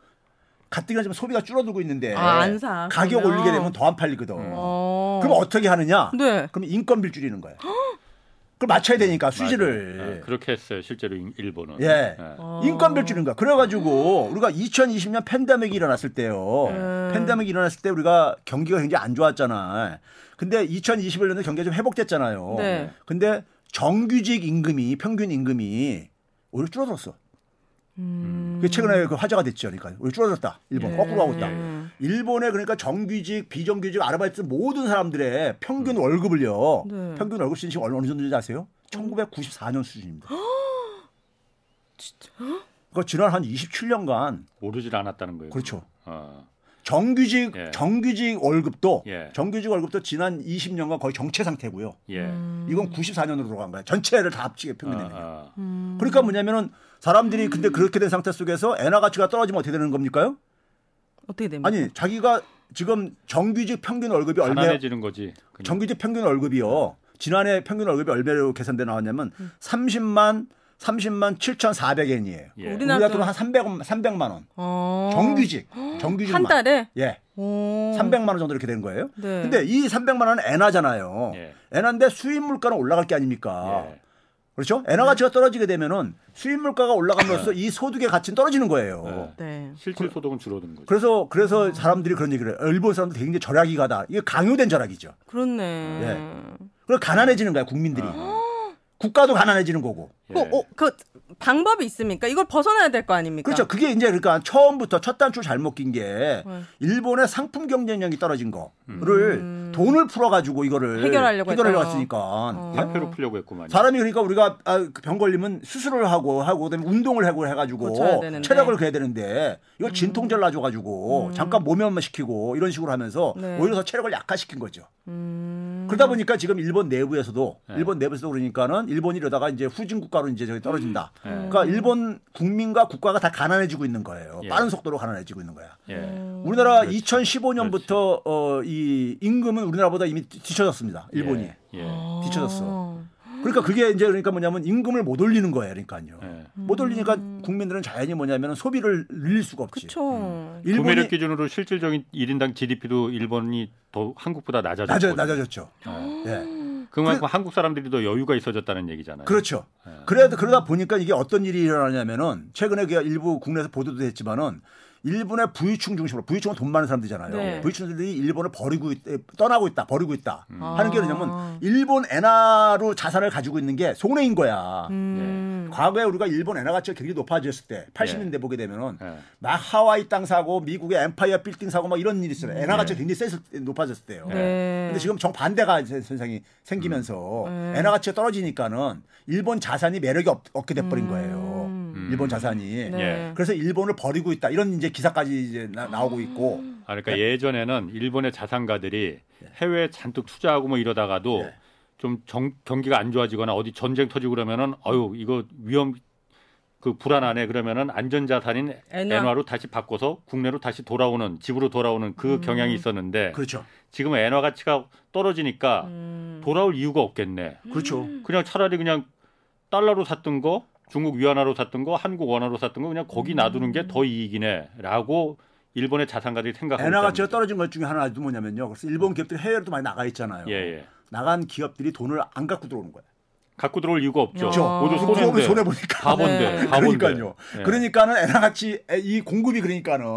가뜩이나 지금 소비가 줄어들고 있는데 안 사. 가격 올리게 되면 더 안 팔리거든. 그럼 어떻게 하느냐? 그럼 인건비를 줄이는 거예요. 그걸 맞춰야 되니까 수지를. 아, 그렇게 했어요. 실제로 일본은. 예. 아. 인건별주인가. 그래가지고 우리가 2020년 팬데믹이 일어났을 때요. 팬데믹이 일어났을 때 우리가 경기가 굉장히 안 좋았잖아. 근데 2021년에 경기가 좀 회복됐잖아요. 네. 근데 정규직 임금이 평균 임금이 오히려 줄어들었어. 그 최근에 그 화제가 됐죠. 그러니까 오히려 줄어들었다. 일본 거꾸로 하고 있다. 일본의 그러니까 정규직, 비정규직, 아르바이트 모든 사람들의 평균 월급을요. 네. 평균 월급 수준이 지금 어느 정도인지 아세요? 1994년 수준입니다. 진짜? 그러니까 지난 한 27년간 오르질 않았다는 거예요. 그렇죠. 아. 정규직 예. 정규직 월급도 예. 정규직 월급도 지난 20년간 거의 정체 상태고요. 예. 이건 94년으로 들어간 거예요. 전체를 다 합치게 평균됩니다. 아. 그러니까 뭐냐면은 사람들이 근데 그렇게 된 상태 속에서 엔화 가치가 떨어지면 어떻게 되는 겁니까요? 어떻게 됩니까? 아니 자기가 지금 정규직 평균 월급이 얼마? 가난해지는 거지. 그냥. 정규직 평균 월급이요. 지난해 평균 월급이 얼마로 계산돼 나왔냐면 30만 7,400엔이에요. 예. 우리나라 돈은 한 300만 원. 어... 정규직 한 달에 예. 오... 300만 원 정도 이렇게 되는 거예요. 네. 근데 이 300만 원은 엔화잖아요. 예. 엔화인데 수입 물가는 올라갈 게 아닙니까? 예. 그렇죠? 엔화 가치가 떨어지게 되면은 수입 물가가 올라감으로써 이 소득의 가치는 떨어지는 거예요. 네. 네. 실질 소득은 줄어든 거죠. 그래서 사람들이 그런 얘기를 해요. 일본 사람들 굉장히 절약이 가다. 이게 강요된 절약이죠. 그렇네. 예. 그래서 가난해지는 거야 국민들이. 국가도 가난해지는 거고. 예. 그 방법이 있습니까? 이걸 벗어나야 될 거 아닙니까? 그렇죠. 그게 이제 그러니까 처음부터 첫 단추 잘못 낀 게 일본의 상품 경쟁력이 떨어진 거를 돈을 풀어가지고 이거를 해결하려고 했으니까. 화폐로 풀려고 했구만. 사람이 그러니까 우리가 병 걸리면 수술을 하고 그다음에 운동을 하고 해가지고 체력을 그래야 되는데 이걸 진통제를 놔줘가지고 잠깐 모면만 시키고 이런 식으로 하면서 오히려 더 체력을 약화시킨 거죠. 그러다 보니까 지금 일본 내부에서도 그러니까는 일본이 이러다가 이제 후진 국가로 이제 저기 떨어진다. 그러니까 일본 국민과 국가가 다 가난해지고 있는 거예요. 예. 빠른 속도로 가난해지고 있는 거야. 예. 우리나라 그렇지. 2015년부터 이 임금은 우리나라보다 이미 뒤쳐졌습니다. 일본이 뒤쳐졌어. 그러니까 그게 이제 그러니까 뭐냐면 임금을 못 올리는 거예요. 그러니까요. 예. 못 올리니까 국민들은 자연히 뭐냐면 소비를 늘릴 수가 없지. 일본이 구매력 기준으로 실질적인 1인당 GDP도 일본이 더 한국보다 낮아졌죠. 예. 그만큼 한국 사람들이 더 여유가 있어졌다는 얘기잖아요. 그렇죠. 예. 그러다 보니까 이게 어떤 일이 일어나냐면은 최근에 일부 국내에서 보도도 됐지만은 일본의 부유층 중심으로 부유층은 돈 많은 사람들이잖아요. 네. 부유층들이 일본을 떠나고 있다 하는 게 뭐냐면 일본 엔화로 자산을 가지고 있는 게 손해인 거야. 예. 과거에 우리가 일본 엔화 가치가 굉장히 높아졌을 때 80년대 보게 되면은 막 하와이 땅 사고 미국의 엠파이어 빌딩 사고 막 이런 일이 있어요. 엔화 가치가 굉장히 높아졌을 때요. 근데 지금 정반대가 현상이 생기면서 엔화 가치가 떨어지니까는 일본 자산이 매력이 없게 돼버린 거예요. 일본 자산이. 그래서 일본을 버리고 있다. 이런 이제 기사까지 이제 나오고 있고. 그러니까 예전에는 일본의 자산가들이 해외에 잔뜩 투자하고 뭐 이러다가도 좀 경기가 안 좋아지거나 어디 전쟁 터지고 그러면은 이거 위험 그 불안하네 그러면은 안전 자산인 엔화로 다시 바꿔서 국내로 다시 집으로 돌아오는 그 경향이 있었는데. 그렇죠. 지금 엔화 가치가 떨어지니까 돌아올 이유가 없겠네. 그렇죠. 그냥 차라리 그냥 달러로 샀던 거 중국 위안화로 샀던 거, 한국 원화로 샀던 거 그냥 거기 놔두는 게 더 이익이네라고 일본의 자산가들이 생각하고 있다. 엔화 가치가 떨어진 것 중에 하나도 뭐냐면요. 그래서 일본 기업들이 해외로도 많이 나가 있잖아요. 나간 기업들이 돈을 안 갖고 들어오는 거예요. 갖고 들어올 이유가 없죠. 모두 손해 보니까. 바본데. 그러니까요. 그러니까는 엔화 가치 이 공급이 그러니까는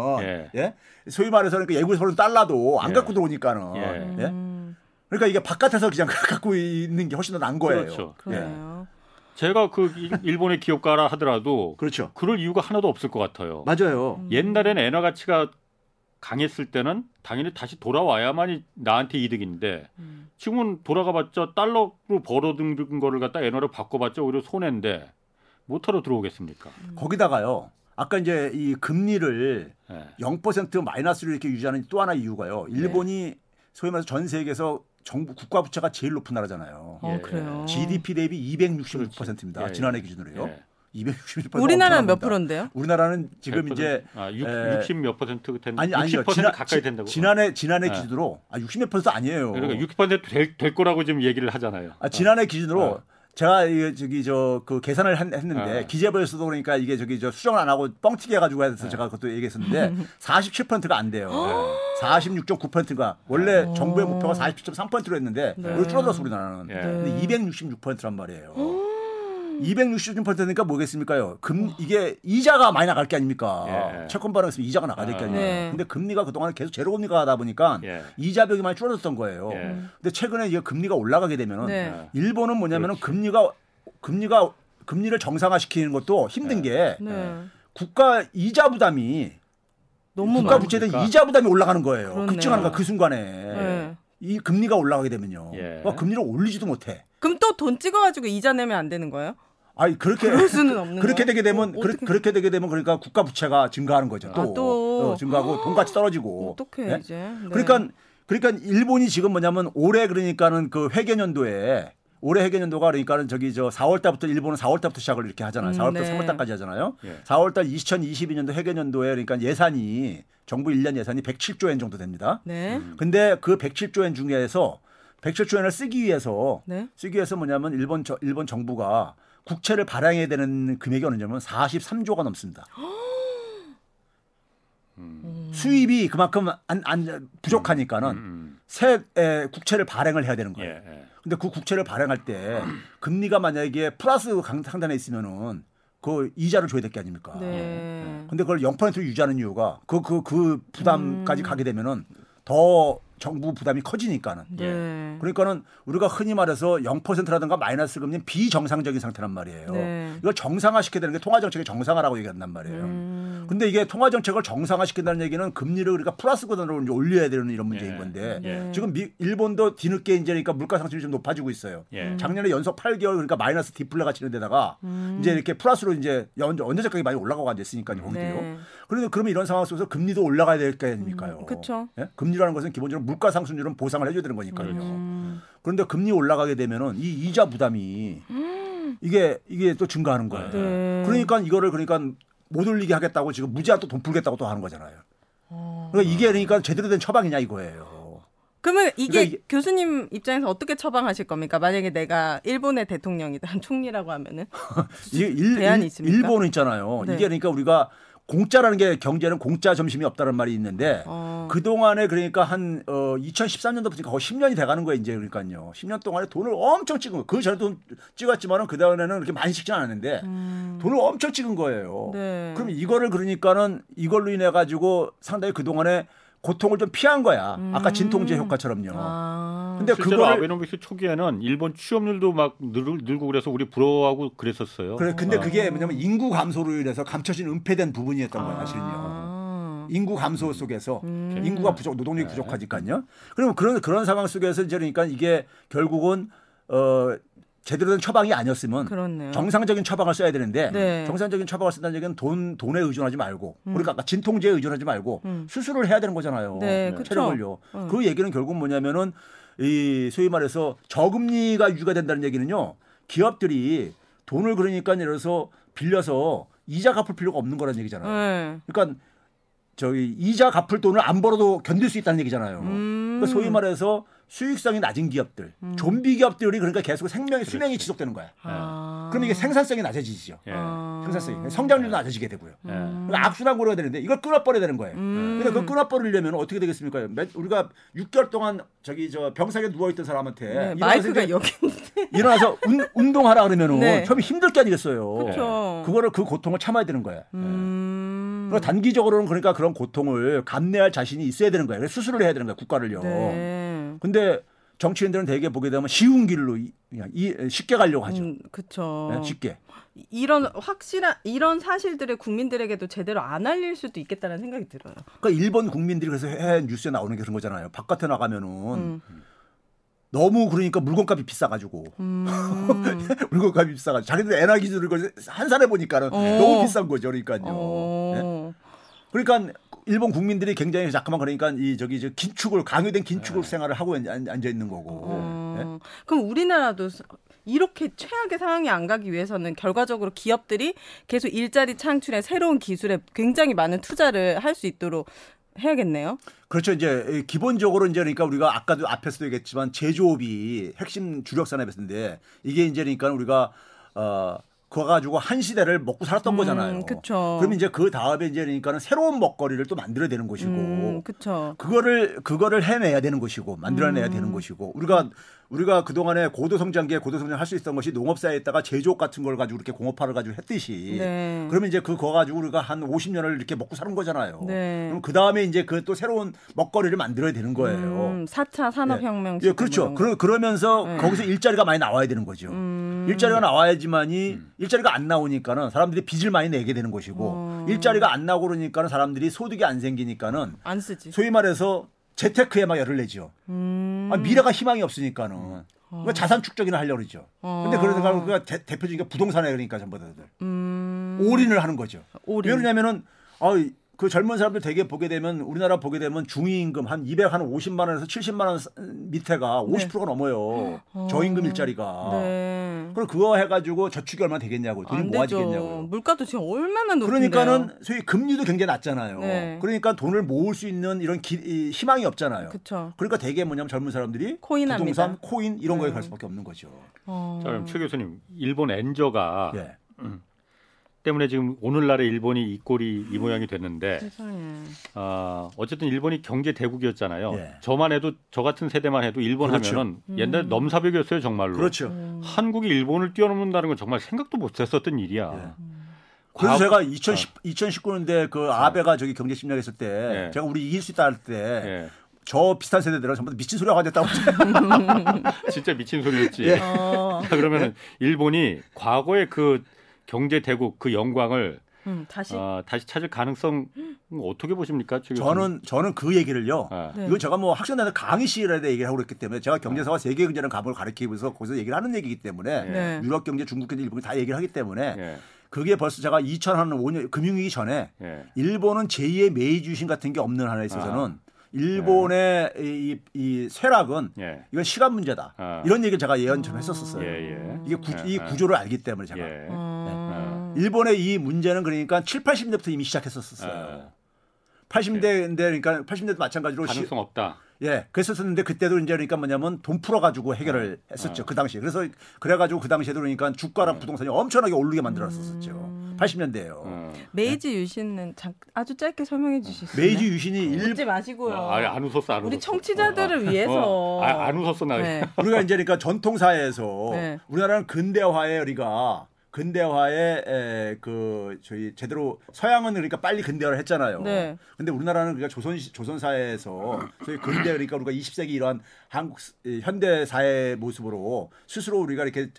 소위 말해서 그러니까 예국에서 벌어진 달러도 안 갖고 들어오니까는. 그러니까 이게 바깥에서 그냥 갖고 있는 게 훨씬 더 난 거예요. 그렇죠. 그래요. 제가 그 일본의 기업가라 하더라도 그렇죠. 그럴 이유가 하나도 없을 것 같아요. 맞아요. 옛날에는 엔화 가치가 강했을 때는 당연히 다시 돌아와야만이 나한테 이득인데 지금은 돌아가봤자 달러로 벌어든 거를 갖다 엔화로 바꿔봤자 오히려 손해인데 못하러 들어오겠습니까? 거기다가요. 아까 이제 이 금리를 0% 마이너스로 이렇게 유지하는 또 하나 이유가요. 일본이 소위 말해서 전 세계에서 정부 국가 부채가 제일 높은 나라잖아요. 그래요. GDP 대비 266%입니다. 지난해 기준으로요. 266%. 우리나라는 몇 프로인데요? 우리나라는 지금 100%? 이제 60몇 퍼센트 된다. 아니 60% 가까이 된다고. 지난해 기준으로 60몇 퍼센트 아니에요. 그러니까 60% 될 거라고 지금 얘기를 하잖아요. 지난해 기준으로 제가 그 계산을 했는데 기재부에서도 그러니까 이게 수정을 안 하고 뻥튀기 해가지고 해서 제가 그것도 얘기했었는데 47%가 안 돼요. 46.9%가 원래 정부의 목표가 47.3%로 했는데 오히려 줄어들었어 우리나라는. 근데 266%란 말이에요. 266%니까 뭐겠습니까요? 이게 이자가 많이 나갈 게 아닙니까? 예. 채권 발행했으면 이자가 나가야 될 게 아닙니까? 근데 금리가 그동안 계속 제로 금리가 하다 보니까 이자벽이 많이 줄어들었던 거예요. 근데 최근에 이게 금리가 올라가게 되면은 일본은 뭐냐면은 금리를 정상화시키는 것도 힘든 게 국가 이자 부담이 너무 국가 부채에 대한 이자 부담이 올라가는 거예요. 그렇네요. 급증하는 거야, 그 순간에. 이 금리가 올라가게 되면요. 그러니까 금리를 올리지도 못해. 그럼 또 돈 찍어가지고 이자 내면 안 되는 거예요? 아니 그렇게 그럴 수는 없는 그렇게 되게 되면 그렇게 되게 되면 그러니까 국가 부채가 증가하는 거죠. 또 증가하고 돈값이 떨어지고. 어떡해 네? 이제? 네. 그러니까 일본이 지금 뭐냐면 올해 그러니까는 그 회계년도에. 올해 회계년도가 그러니까는 저기 저 4월달부터 일본은 4월달부터 시작을 이렇게 하잖아요. 4월달 3월달까지 하잖아요. 4월달 2022년도 회계년도에 그러니까 예산이 정부 1년 예산이 107조 엔 정도 됩니다. 근데 그 107조 엔 중에서 107조 엔을 쓰기 위해서 뭐냐면 일본 정부가 국채를 발행해야 되는 금액이 어느냐면 43조가 넘습니다. 수입이 그만큼 안 부족하니까는 국채를 발행을 해야 되는 거예요. 근데 그 국채를 발행할 때 금리가 만약에 플러스 상단에 있으면은 그 이자를 줘야 될 게 아닙니까? 근데 그걸 0%로 유지하는 이유가 그 부담까지 가게 되면은 더 정부 부담이 커지니까는. 그러니까는 우리가 흔히 말해서 0%라든가 마이너스 금리는 비정상적인 상태란 말이에요. 이걸 정상화시켜야 되는 게 통화정책의 정상화라고 얘기한단 말이에요. 근데 이게 통화정책을 정상화시킨다는 얘기는 금리를 우리가 플러스 거든으로 이제 올려야 되는 이런 문제인 건데 지금 일본도 뒤늦게 이제 그러니까 물가 상승이 좀 높아지고 있어요. 작년에 연속 8개월 그러니까 마이너스 디플레가 치는 데다가 이제 이렇게 플러스로 이제 언제적까지 많이 올라가고 앉아있으니까요. 거기도요. 그런데 그러면 이런 상황 속에서 금리도 올라가야 될 거 아닙니까요? 그렇죠. 금리라는 것은 기본적으로 물가 상승률은 보상을 해줘야 되는 거니까요. 그런데 금리 올라가게 되면은 이 이자 부담이 이게 또 증가하는 거예요. 그러니까 이거를 못 올리게 하겠다고 지금 무제한 또 돈 풀겠다고 또 하는 거잖아요. 그러니까 이게 그러니까 제대로 된 처방이냐 이거예요. 그러면 이게 교수님 입장에서 어떻게 처방하실 겁니까? 만약에 내가 일본의 대통령이든 총리라고 하면은 대안이 있습니까? 일본은 있잖아요. 이게 그러니까 우리가 공짜라는 게 경제는 공짜 점심이 없다는 말이 있는데 그동안에 그러니까 한 2013년도부터 거의 10년이 돼가는 거예요. 이제 그러니까요. 10년 동안에 돈을 엄청 찍은 거예요. 그 전에 돈 찍었지만은 그 다음에는 그렇게 많이 찍지는 않았는데 돈을 엄청 찍은 거예요. 그럼 이거를 그러니까는 이걸로 인해 가지고 상당히 그동안에 고통을 좀 피한 거야. 아까 진통제 효과처럼요. 근데 실제로 아베노믹스 초기에는 일본 취업률도 막 늘고 그래서 우리 부러워하고 그랬었어요. 그래, 근데 그게 뭐냐면 인구 감소로 인해서 감춰진 은폐된 부분이었던 거야 사실은요. 인구 감소 속에서 인구가 부족, 노동력이 부족하니까요. 그러면 그런 상황 속에서 이제 그러니까 이게 결국은 제대로 된 처방이 아니었으면 그렇네요. 정상적인 처방을 써야 되는데 정상적인 처방을 쓴다는 얘기는 돈에 의존하지 말고 우리가 아까 진통제에 의존하지 말고 수술을 해야 되는 거잖아요. 체력을요. 그 얘기는 결국 뭐냐면은 이 소위 말해서 저금리가 유지가 된다는 얘기는요. 기업들이 돈을 그러니까 예를 들어서 빌려서 이자 갚을 필요가 없는 거라는 얘기잖아요. 그러니까 저기 이자 갚을 돈을 안 벌어도 견딜 수 있다는 얘기잖아요. 그러니까 소위 말해서 수익성이 낮은 기업들, 좀비 기업들이 그러니까 계속 수명이 지속되는 거야. 그럼 이게 생산성이 낮아지죠. 생산성이 성장률도 낮아지게 되고요. 그러니까 악순환 걸어야 되는데 이걸 끊어버려야 되는 거예요. 그러니까 그걸 끊어버리려면 어떻게 되겠습니까? 우리가 6개월 동안 저기 저 병상에 누워있던 사람한테 마이크가 여기 일어나서 운동하라 그러면은 처음에 힘들 게 아니겠어요. 그거를 그 고통을 참아야 되는 거야. 단기적으로는 그러니까 그런 고통을 감내할 자신이 있어야 되는 거예요. 그래서 수술을 해야 되는 거예요. 국가를요. 근데 정치인들은 대개 보게 되면 쉬운 길로 그냥 쉽게 가려고 하죠. 그렇죠. 네, 쉽게. 이런 확실한 이런 사실들을 국민들에게도 제대로 안 알릴 수도 있겠다는 생각이 들어요. 그러니까 일본 국민들이 그래서 해외 뉴스에 나오는 게 그런 거잖아요. 바깥에 나가면은 너무 그러니까 물건값이 비싸가지고 물건값이 비싸가지고 자기들 엔화 기준으로 환산해 보니까는 너무 비싼 거죠. 그러니까요. 네? 그러니까 일본 국민들이 굉장히 자꾸만 그러니까 이 저기 저 긴축을 강요된 긴축을 생활을 하고 앉아 있는 거고. 네? 그럼 우리나라도 이렇게 최악의 상황이 안 가기 위해서는 결과적으로 기업들이 계속 일자리 창출에 새로운 기술에 굉장히 많은 투자를 할 수 있도록 해야겠네요. 그렇죠. 이제 기본적으로 이제 그러니까 우리가 아까도 앞에서도 얘기했지만 제조업이 핵심 주력 산업이었는데 이게 이제 그러니까 우리가 그거 가지고 한 시대를 먹고 살았던 거잖아요. 그쵸. 그럼 이제 그 다음에 이제 그러니까는 새로운 먹거리를 또 만들어야 되는 것이고, 그쵸. 그거를 해내야 되는 것이고, 만들어내야 되는 것이고, 우리가 그동안에 고도성장기에 고도성장 할 수 있었던 것이 농업사회에다가 제조업 같은 걸 가지고 이렇게 공업화를 가지고 했듯이, 네. 그러면 이제 그거 가지고 우리가 한 50년을 이렇게 먹고 사는 거잖아요. 네. 그럼 그 다음에 이제 그 또 새로운 먹거리를 만들어야 되는 거예요. 4차 산업혁명. 예, 네. 네, 그렇죠. 그러면서 네. 거기서 일자리가 많이 나와야 되는 거죠. 일자리가 나와야지만이 일자리가 안 나오니까는 사람들이 빚을 많이 내게 되는 것이고, 일자리가 안 나고 그러니까는 사람들이 소득이 안 생기니까는 안 쓰지. 소위 말해서 재테크에 막 열을 내죠. 미래가 희망이 없으니까는 그러니까 자산 축적이나 하려고 그러죠. 근데 그러다가 그러니까 대표적인 게 부동산에 그러니까 전부 다들 올인을 하는 거죠. 왜 그러냐면은 그 젊은 사람들 되게 보게 되면 우리나라 보게 되면 중위임금 한 250만 원에서 70만 원 밑에가 50%가 넘어요. 저임금 일자리가. 네. 그럼 그거 해가지고 저축이 얼마나 되겠냐고. 돈이 모아지겠냐고. 물가도 지금 얼마나 높은데요. 그러니까는 소위 금리도 굉장히 낮잖아요. 네. 그러니까 돈을 모을 수 있는 이런 희망이 없잖아요. 그쵸. 그러니까 되게 뭐냐면 젊은 사람들이 코인합니다. 부동산, 코인 이런 거에 갈 수밖에 없는 거죠. 자, 그럼 최 교수님. 일본 엔저가. 네. 때문에 지금 오늘날의 일본이 이 꼴이 이 모양이 됐는데 어쨌든 일본이 경제 대국이었잖아요. 예. 저만 해도 저 같은 세대만 해도 일본 그렇죠. 하면은 옛날에 넘사벽이었어요 정말로. 그렇죠. 한국이 일본을 뛰어넘는다는 건 정말 생각도 못했었던 일이야. 예. 그래서 제가 2019년대 그 아베가 저기 경제 심리학했을 때 예. 제가 우리 이길 수 있다 할 때. 예. 저 비슷한 세대들은 전부 다 미친 소리가 됐다고. 진짜 미친 소리였지. 예. 자, 그러면 일본이 과거에 그 경제 대국 그 영광을 다시 찾을 가능성 어떻게 보십니까? 저는 그 얘기를요. 네. 이건 제가 뭐 학생들한테 강의실에 대해 얘기를 하고 그랬기 때문에 제가 경제사와 세계 경제라는 과목을 가르치면서 거기서 얘기를 하는 얘기이기 때문에 네. 유럽 경제, 중국 경제, 일본 다 얘기를 하기 때문에 네. 그게 벌써 제가 2005년 금융위기 전에 네. 일본은 제2의 메이지 유신 같은 게 없는 하나에 있어서는 일본의 예. 이 쇠락은 예. 이건 시간 문제다. 이런 얘기를 제가 예언 좀 했었었어요. 예. 이게 이 구조를 알기 때문에 제가. 예. 네. 일본의 이 문제는 그러니까 7, 80년대부터 이미 시작했었어요. 80년대인데 그러니까 80년대도 마찬가지로 가능성 없다. 예, 그랬었는데 그때도 이제 그러니까 뭐냐면 돈 풀어가지고 해결을 했었죠. 그 당시에. 그래서 그래가지고 그 당시에도 그러니까 주가랑 부동산이 엄청나게 오르게 만들었었죠. 80년대예요. 메이지 유신은 아주 짧게 설명해 주실 수 있나요? 메이지 유신이 웃지 마시고요. 안 웃었어. 우리 청취자들을 위해서. 안 웃었어. 나. 네. 우리가 이제 그러니까 전통사회에서 네. 우리나라는 근대화에 우리가 근대화에 그 저희 제대로 서양은 그러니까 빨리 근대화를 했잖아요. 네. 근데 우리나라는 그러니까 조선 사회에서 저희 근대 그러니까 우리가 20세기 이런 한국 현대 사회 모습으로 스스로 우리가 이렇게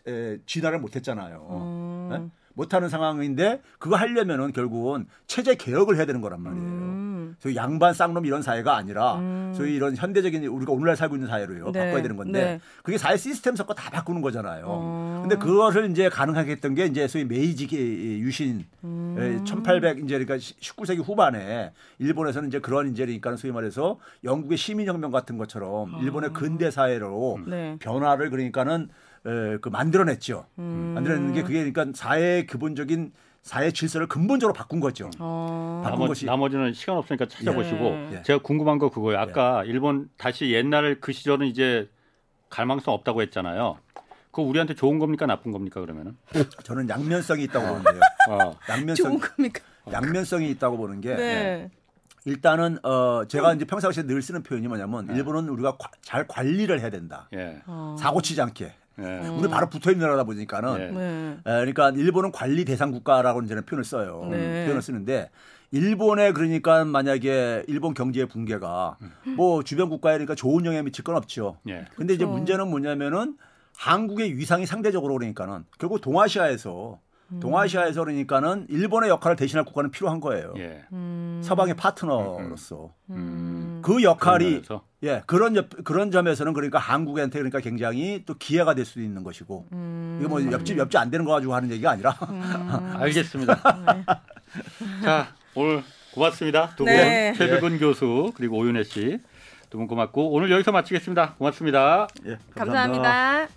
진화를 못 했잖아요. 네? 못하는 상황인데 그거 하려면은 결국은 체제 개혁을 해야 되는 거란 말이에요. 소위 양반 쌍놈 이런 사회가 아니라 소위 이런 현대적인 우리가 오늘날 살고 있는 사회로요. 네. 바꿔야 되는 건데 네. 그게 사회 시스템 섞어 다 바꾸는 거잖아요. 근데 그것을 이제 가능하게 했던 게 이제 소위 메이지 유신 1800 이제 그러니까 19세기 후반에 일본에서는 이제 그런 이제 그러니까 소위 말해서 영국의 시민혁명 같은 것처럼 일본의 근대 사회로 네. 변화를 그러니까는 그 만들어냈죠. 만들어낸 게 그게 그러니까 사회의 기본적인 사회 질서를 근본적으로 바꾼 거죠. 바꾼 것이. 나머지는 시간 없으니까 찾아보시고 예. 제가 궁금한 거 그거예요. 아까 예. 일본 다시 옛날 그 시절은 이제 갈망성 없다고 했잖아요. 그거 우리한테 좋은 겁니까 나쁜 겁니까 그러면은? 저는 양면성이 있다고 보는데요. 양면성. 좋은 겁니까? 양면성이 있다고 보는 게. 네. 일단은 제가 이제 평상시에 늘 쓰는 표현이 뭐냐면 네. 일본은 우리가 잘 관리를 해야 된다. 예. 사고치지 않게. 네. 우리 바로 붙어 있는 나라다 보니까는, 네. 그러니까 일본은 관리 대상 국가라고 이제는 표현을 써요. 네. 표현을 쓰는데 일본에 그러니까 만약에 일본 경제의 붕괴가 뭐 주변 국가에 그러니까 좋은 영향을 미칠 건 없죠. 그런데 네. 이제 문제는 뭐냐면은 한국의 위상이 상대적으로 그러니까는 결국 동아시아에서 그러니까는 일본의 역할을 대신할 국가는 필요한 거예요. 예. 서방의 파트너로서 그 역할이 예 그런 점에서는 그러니까 한국한테 그러니까 굉장히 또 기회가 될 수도 있는 것이고 이거 뭐 옆집 안 되는 거 가지고 하는 얘기가 아니라 알겠습니다. 자 오늘 고맙습니다 두 분 네. 최백은 예. 교수 그리고 오윤혜 씨 두 분 고맙고 오늘 여기서 마치겠습니다. 고맙습니다. 예, 감사합니다.